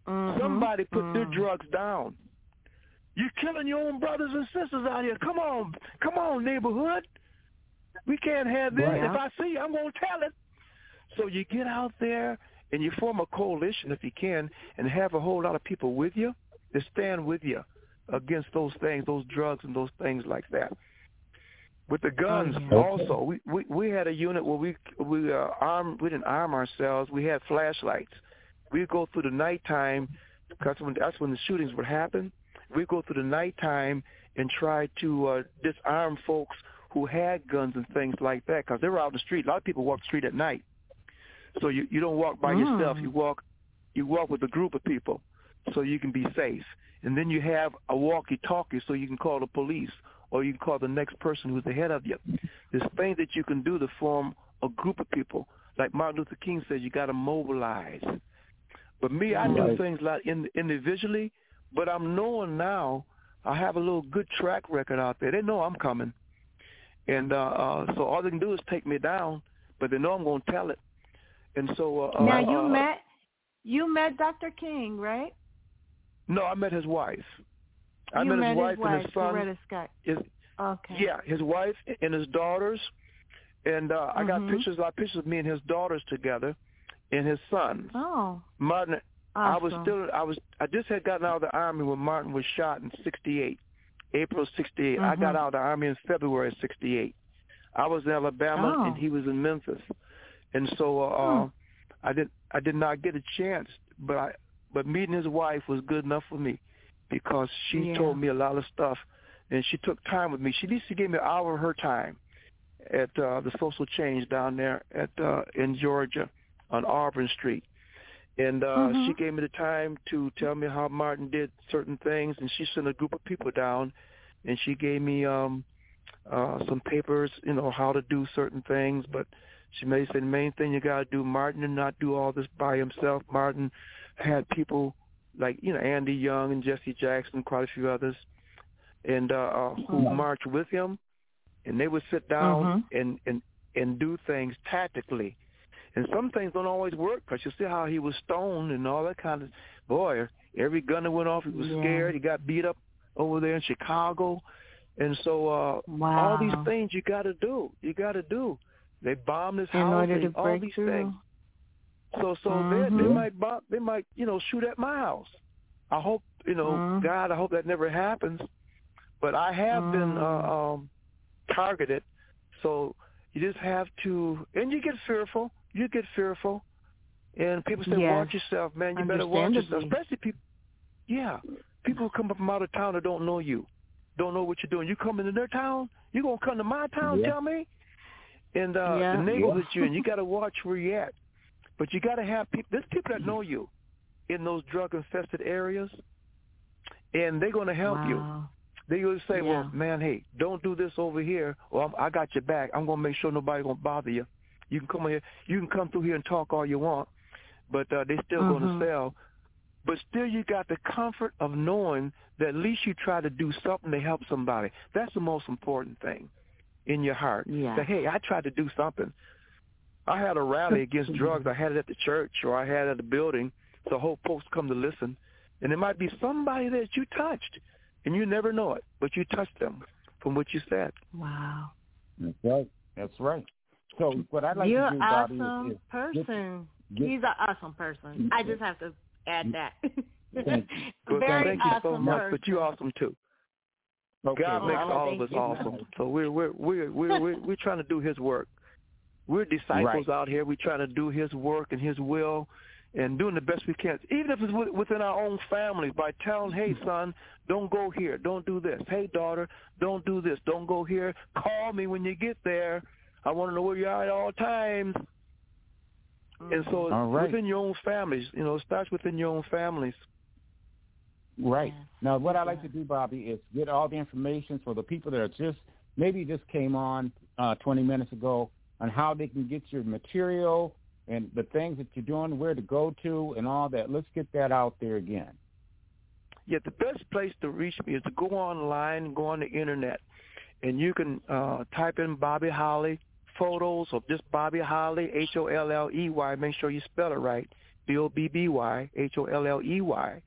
Mm-hmm. Somebody put mm-hmm. their drugs down. You're killing your own brothers and sisters out here. Come on. Come on, neighborhood. We can't have this. Well, if I see you, I'm going to tell it. So you get out there and you form a coalition if you can and have a whole lot of people with you that stand with you against those things, those drugs and those things like that. With the guns okay. also, we, we, we had a unit where we we uh, armed, we didn't arm ourselves. We had flashlights. We'd go through the nighttime because when, that's when the shootings would happen. We'd go through the nighttime and tried to uh, disarm folks who had guns and things like that, because they were out in the street. A lot of people walk the street at night. So you, you don't walk by oh. yourself. You walk you walk with a group of people so you can be safe. And then you have a walkie-talkie so you can call the police or you can call the next person who's ahead of you. There's things that you can do to form a group of people. Like Martin Luther King says, you got to mobilize. But me, I right. do things like in, individually, but I'm knowing now I have a little good track record out there. They know I'm coming. And uh, uh, so all they can do is take me down, but they know I'm going to tell it. And so uh, now you uh, met you met Doctor King, right? No, I met his wife. I met, met his wife, his wife and his son. Loretta Scott. His, okay. Yeah, his wife and his daughters, and uh, mm-hmm. I got pictures. I got pictures of me and his daughters together, and his son. Oh, Martin. Awesome. I was still. I was. I just had gotten out of the army when Martin was shot in sixty-eight, April sixty-eight. Mm-hmm. I got out of the army in February sixty-eight. I was in Alabama oh. and he was in Memphis. And so uh, oh. I did. I did not get a chance, but I, but meeting his wife was good enough for me, because she yeah. told me a lot of stuff, and she took time with me. She at least she gave me an hour of her time at uh, the social change down there at uh, in Georgia on Auburn Street, and uh, mm-hmm. she gave me the time to tell me how Martin did certain things, and she sent a group of people down, and she gave me um, uh, some papers, you know, how to do certain things, but. She may say the main thing you got to do, Martin, and not do all this by himself. Martin had people like, you know, Andy Young and Jesse Jackson, quite a few others, and uh, who mm-hmm. marched with him, and they would sit down mm-hmm. and, and, and do things tactically. And some things don't always work, because you see how he was stoned and all that kind of – boy, every gun that went off, he was yeah. scared. He got beat up over there in Chicago. And so uh, wow. all these things you got to do. You got to do. They bombed his house. In order to break all these through. Things. So, so mm-hmm. they, they might bomb, they might, you know, shoot at my house. I hope, you know, mm-hmm. God, I hope that never happens. But I have mm-hmm. been uh, um, targeted. So you just have to, and you get fearful. You get fearful, and people say, yes. "Watch yourself, man. You better watch yourself." Especially people, yeah, people who come from out of town that don't know you, don't know what you're doing. You come into their town, you gonna come to my town? Yeah. Tell me. And uh, yeah. the neighborhood you're in, you got to watch where you're at. But you got to have people. There's people that know you in those drug-infested areas, and they're going to help wow. you. They're going to say, yeah. well, man, hey, don't do this over here, or I'm, I got your back. I'm going to make sure nobody's going to bother you. You can come here. You can come through here and talk all you want, but uh, they're still mm-hmm. going to sell. But still you got the comfort of knowing that at least you try to do something to help somebody. That's the most important thing. In your heart, yeah. Say, hey, I tried to do something. I had a rally against drugs. I had it at the church, or I had it at the building. So whole folks come to listen, and there might be somebody that you touched, and you never know it, but you touched them from what you said. Wow, that's right. That's right. So what I like You're to do, Bobby, awesome is, is person. Get, get, He's an awesome person. I just have to add that. Thank you. Very well, thank you awesome so much, person. But you're awesome too. Okay. God makes well, all of us awesome. Know. So we're we're we're we're we're we're trying to do His work. We're disciples right. out here. We're trying to do His work and His will, and doing the best we can, even if it's within our own families. By telling, hey son, don't go here, don't do this. Hey daughter, don't do this, don't go here. Call me when you get there. I want to know where you are at all times. And so right. within your own families, you know, it starts within your own families. Right. Yeah. Now, what I like to do, Bobby, is get all the information for the people that are just maybe just came on uh, twenty minutes ago on how they can get your material and the things that you're doing, where to go to and all that. Let's get that out there again. Yeah, the best place to reach me is to go online, go on the Internet, and you can uh, type in Bobby Holley photos or just Bobby Holley, H O L L E Y. Make sure you spell it right, B O B B Y, H O L L E Y.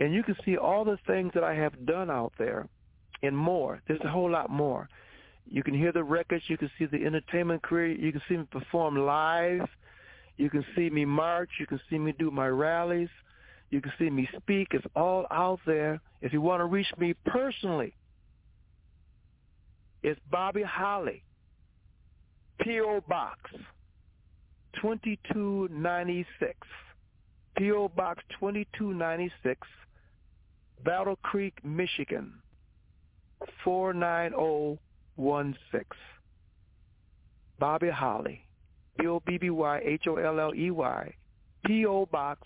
And you can see all the things that I have done out there and more. There's a whole lot more. You can hear the records. You can see the entertainment career. You can see me perform live. You can see me march. You can see me do my rallies. You can see me speak. It's all out there. If you want to reach me personally, it's Bobby Holley, P O. Box twenty-two ninety-six, P O. Box twenty-two ninety-six, Battle Creek, Michigan, four nine zero one six. Bobby Holley, B O B B Y H O L L E Y, P O. Box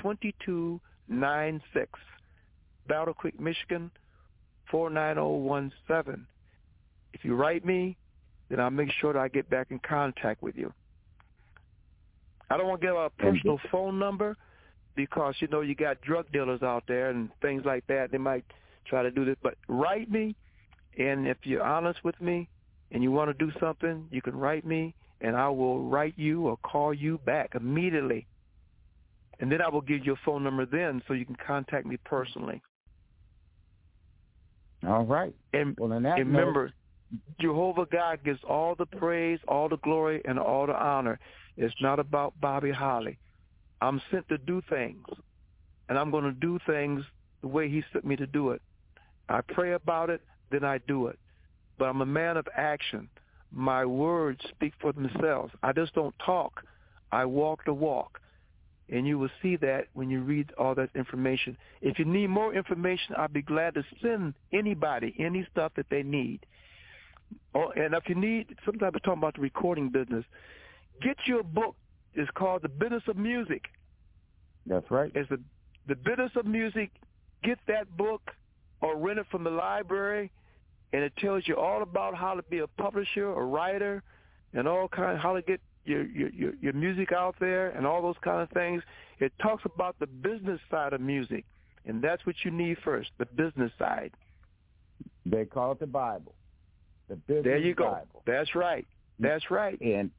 twenty-two ninety-six, Battle Creek, Michigan, four nine zero one seven. If you write me, then I'll make sure that I get back in contact with you. I don't want to give out a personal phone number because, you know, you got drug dealers out there and things like that. They might try to do this, but write me, and if you're honest with me and you want to do something, you can write me, and I will write you or call you back immediately. And then I will give you a phone number then so you can contact me personally. All right. And, well, and remember, note, Jehovah God gives all the praise, all the glory, and all the honor. It's not about Bobby Holley. I'm sent to do things, and I'm going to do things the way he sent me to do it. I pray about it, then I do it. But I'm a man of action. My words speak for themselves. I just don't talk. I walk the walk. And you will see that when you read all that information. If you need more information, I'd be glad to send anybody any stuff that they need. Oh, and if you need, sometimes we're talking about the recording business. Get your book. It's called The Business of Music. That's right. It's the, the Business of Music. Get that book or rent it from the library, and it tells you all about how to be a publisher, a writer, and all kind, how to get Your, your your music out there and all those kind of things. It talks about the business side of music, and that's what you need first, the business side. They call it the Bible, the business Bible. There you go. Bible. That's right. That's right. And,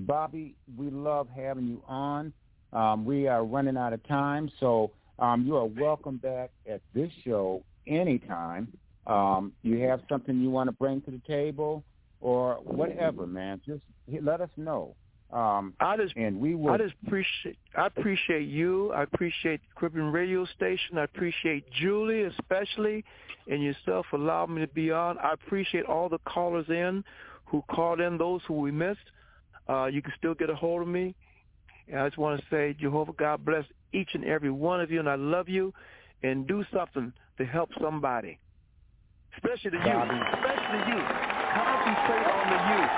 Bobby, we love having you on. Um, we are running out of time, so um, you are welcome back at this show anytime. Um, you have something you want to bring to the table or whatever, man. Just let us know. Um, I just and we will. I just appreciate. I appreciate you. I appreciate the Caribbean Radio Station. I appreciate Julie especially, and yourself for allowing me to be on. I appreciate all the callers in, who called in, those who we missed. Uh, you can still get a hold of me. And I just want to say, Jehovah God bless each and every one of you, and I love you. And do something to help somebody, especially to you. Especially you. Concentrate on the youth.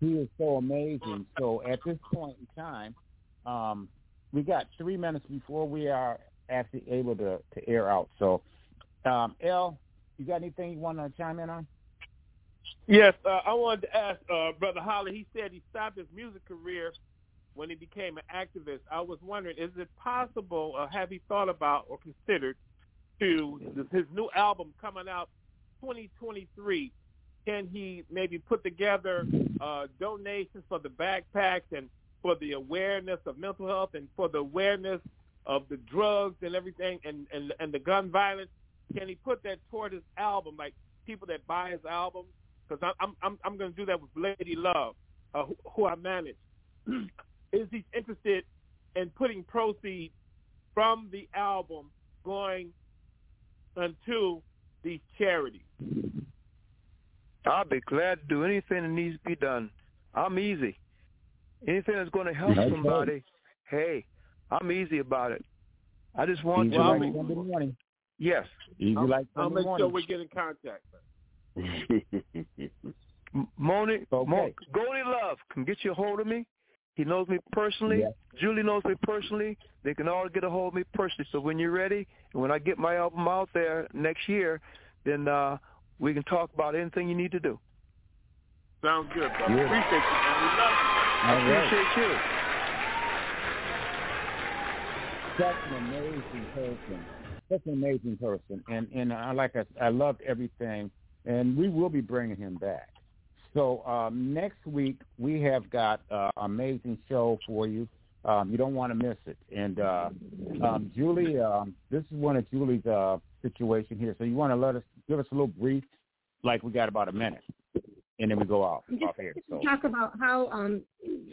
He is so amazing. So at this point in time, um, we got three minutes before we are actually able to, to air out. So, um, El, you got anything you want to chime in on? Yes, uh, I wanted to ask uh, Brother Holley. He said he stopped his music career when he became an activist. I was wondering, is it possible, or have he thought about or considered to his new album coming out twenty twenty-three? Can he maybe put together uh, donations for the backpacks and for the awareness of mental health and for the awareness of the drugs and everything and, and, and the gun violence? Can he put that toward his album, like people that buy his album? Because I'm I'm I'm going to do that with Lady Love, uh, who, who I manage. Is he interested in putting proceeds from the album going unto these charities? I'll be glad to do anything that needs to be done. I'm easy. Anything that's going to help that's somebody, fun. Hey, I'm easy about it. I just want easy to. Like Sunday morning. Yes. Easy I'll, like I'll make morning. Sure we get in contact. Moni, okay. Moni, Goldie Love can get you a hold of me. He knows me personally. Yes. Julie knows me personally. They can all get a hold of me personally. So when you're ready, and when I get my album out there next year, then uh, we can talk about anything you need to do. Sounds good, brother. Yeah. Appreciate you, man. We love you. I appreciate you. That's an amazing person. That's an amazing person. And and I like I, I love everything. And we will be bringing him back. So um, next week we have got an uh, amazing show for you. Um, you don't want to miss it. And uh, um, Julie, um, this is one of Julie's uh, situation here. So you want to let us give us a little brief, like we got about a minute, and then we go off. Just off air, so. Talk about how um,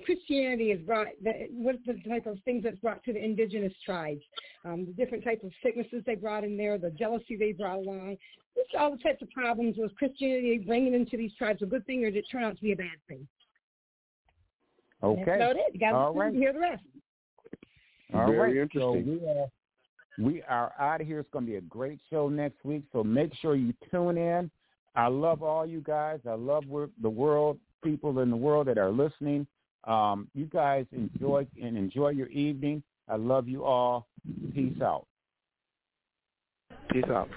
Christianity is brought, what's the type of things that's brought to the indigenous tribes, um, the different types of sicknesses they brought in there, the jealousy they brought along, just all the types of problems was Christianity bringing into these tribes a good thing, or did it turn out to be a bad thing? Okay. That's about it. You got to hear the rest. All Very right. interesting. So we, are, we are out of here. It's going to be a great show next week, so make sure you tune in. I love all you guys. I love the world, people in the world that are listening. Um, you guys enjoy and enjoy your evening. I love you all. Peace out. Peace out.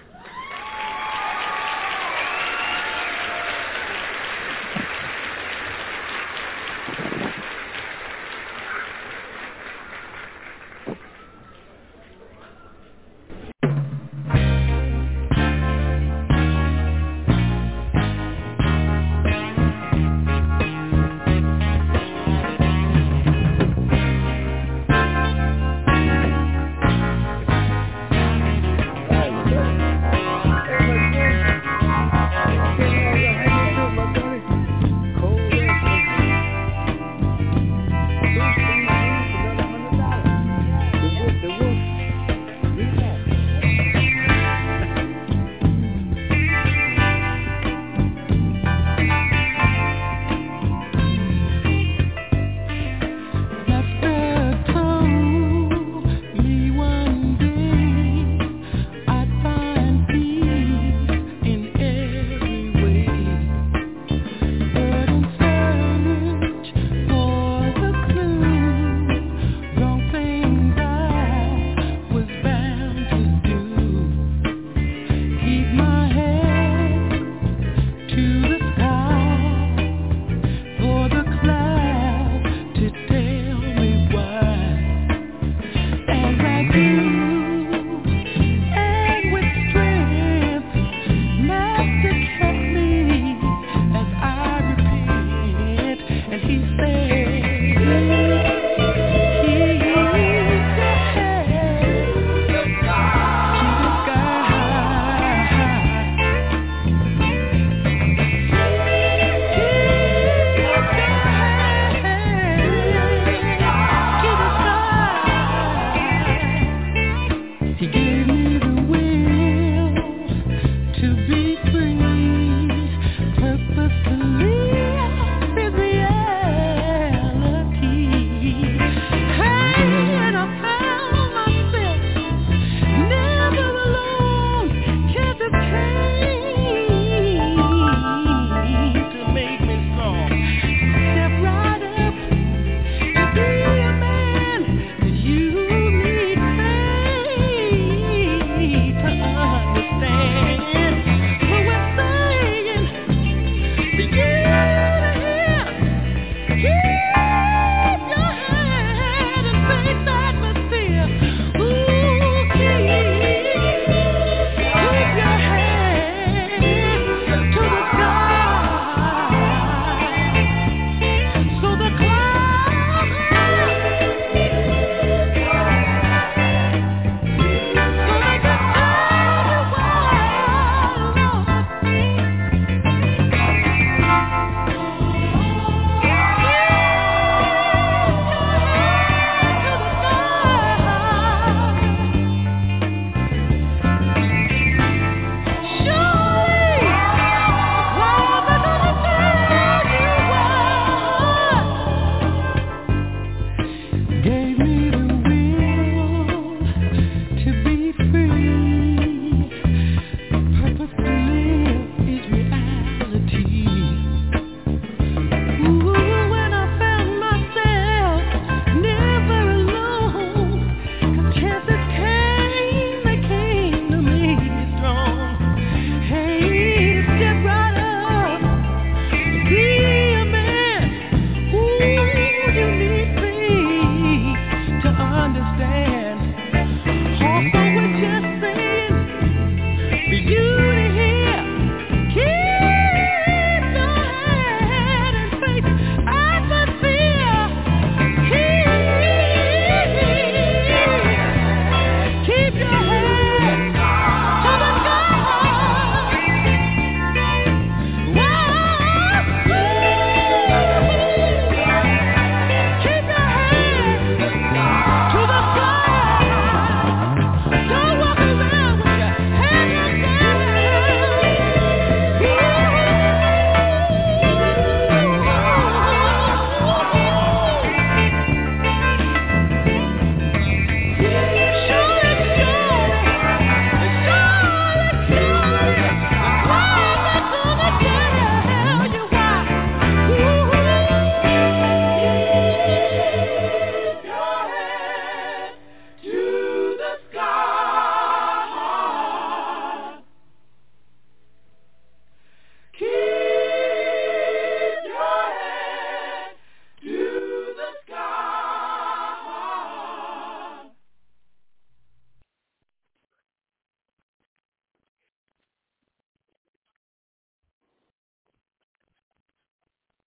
Begin.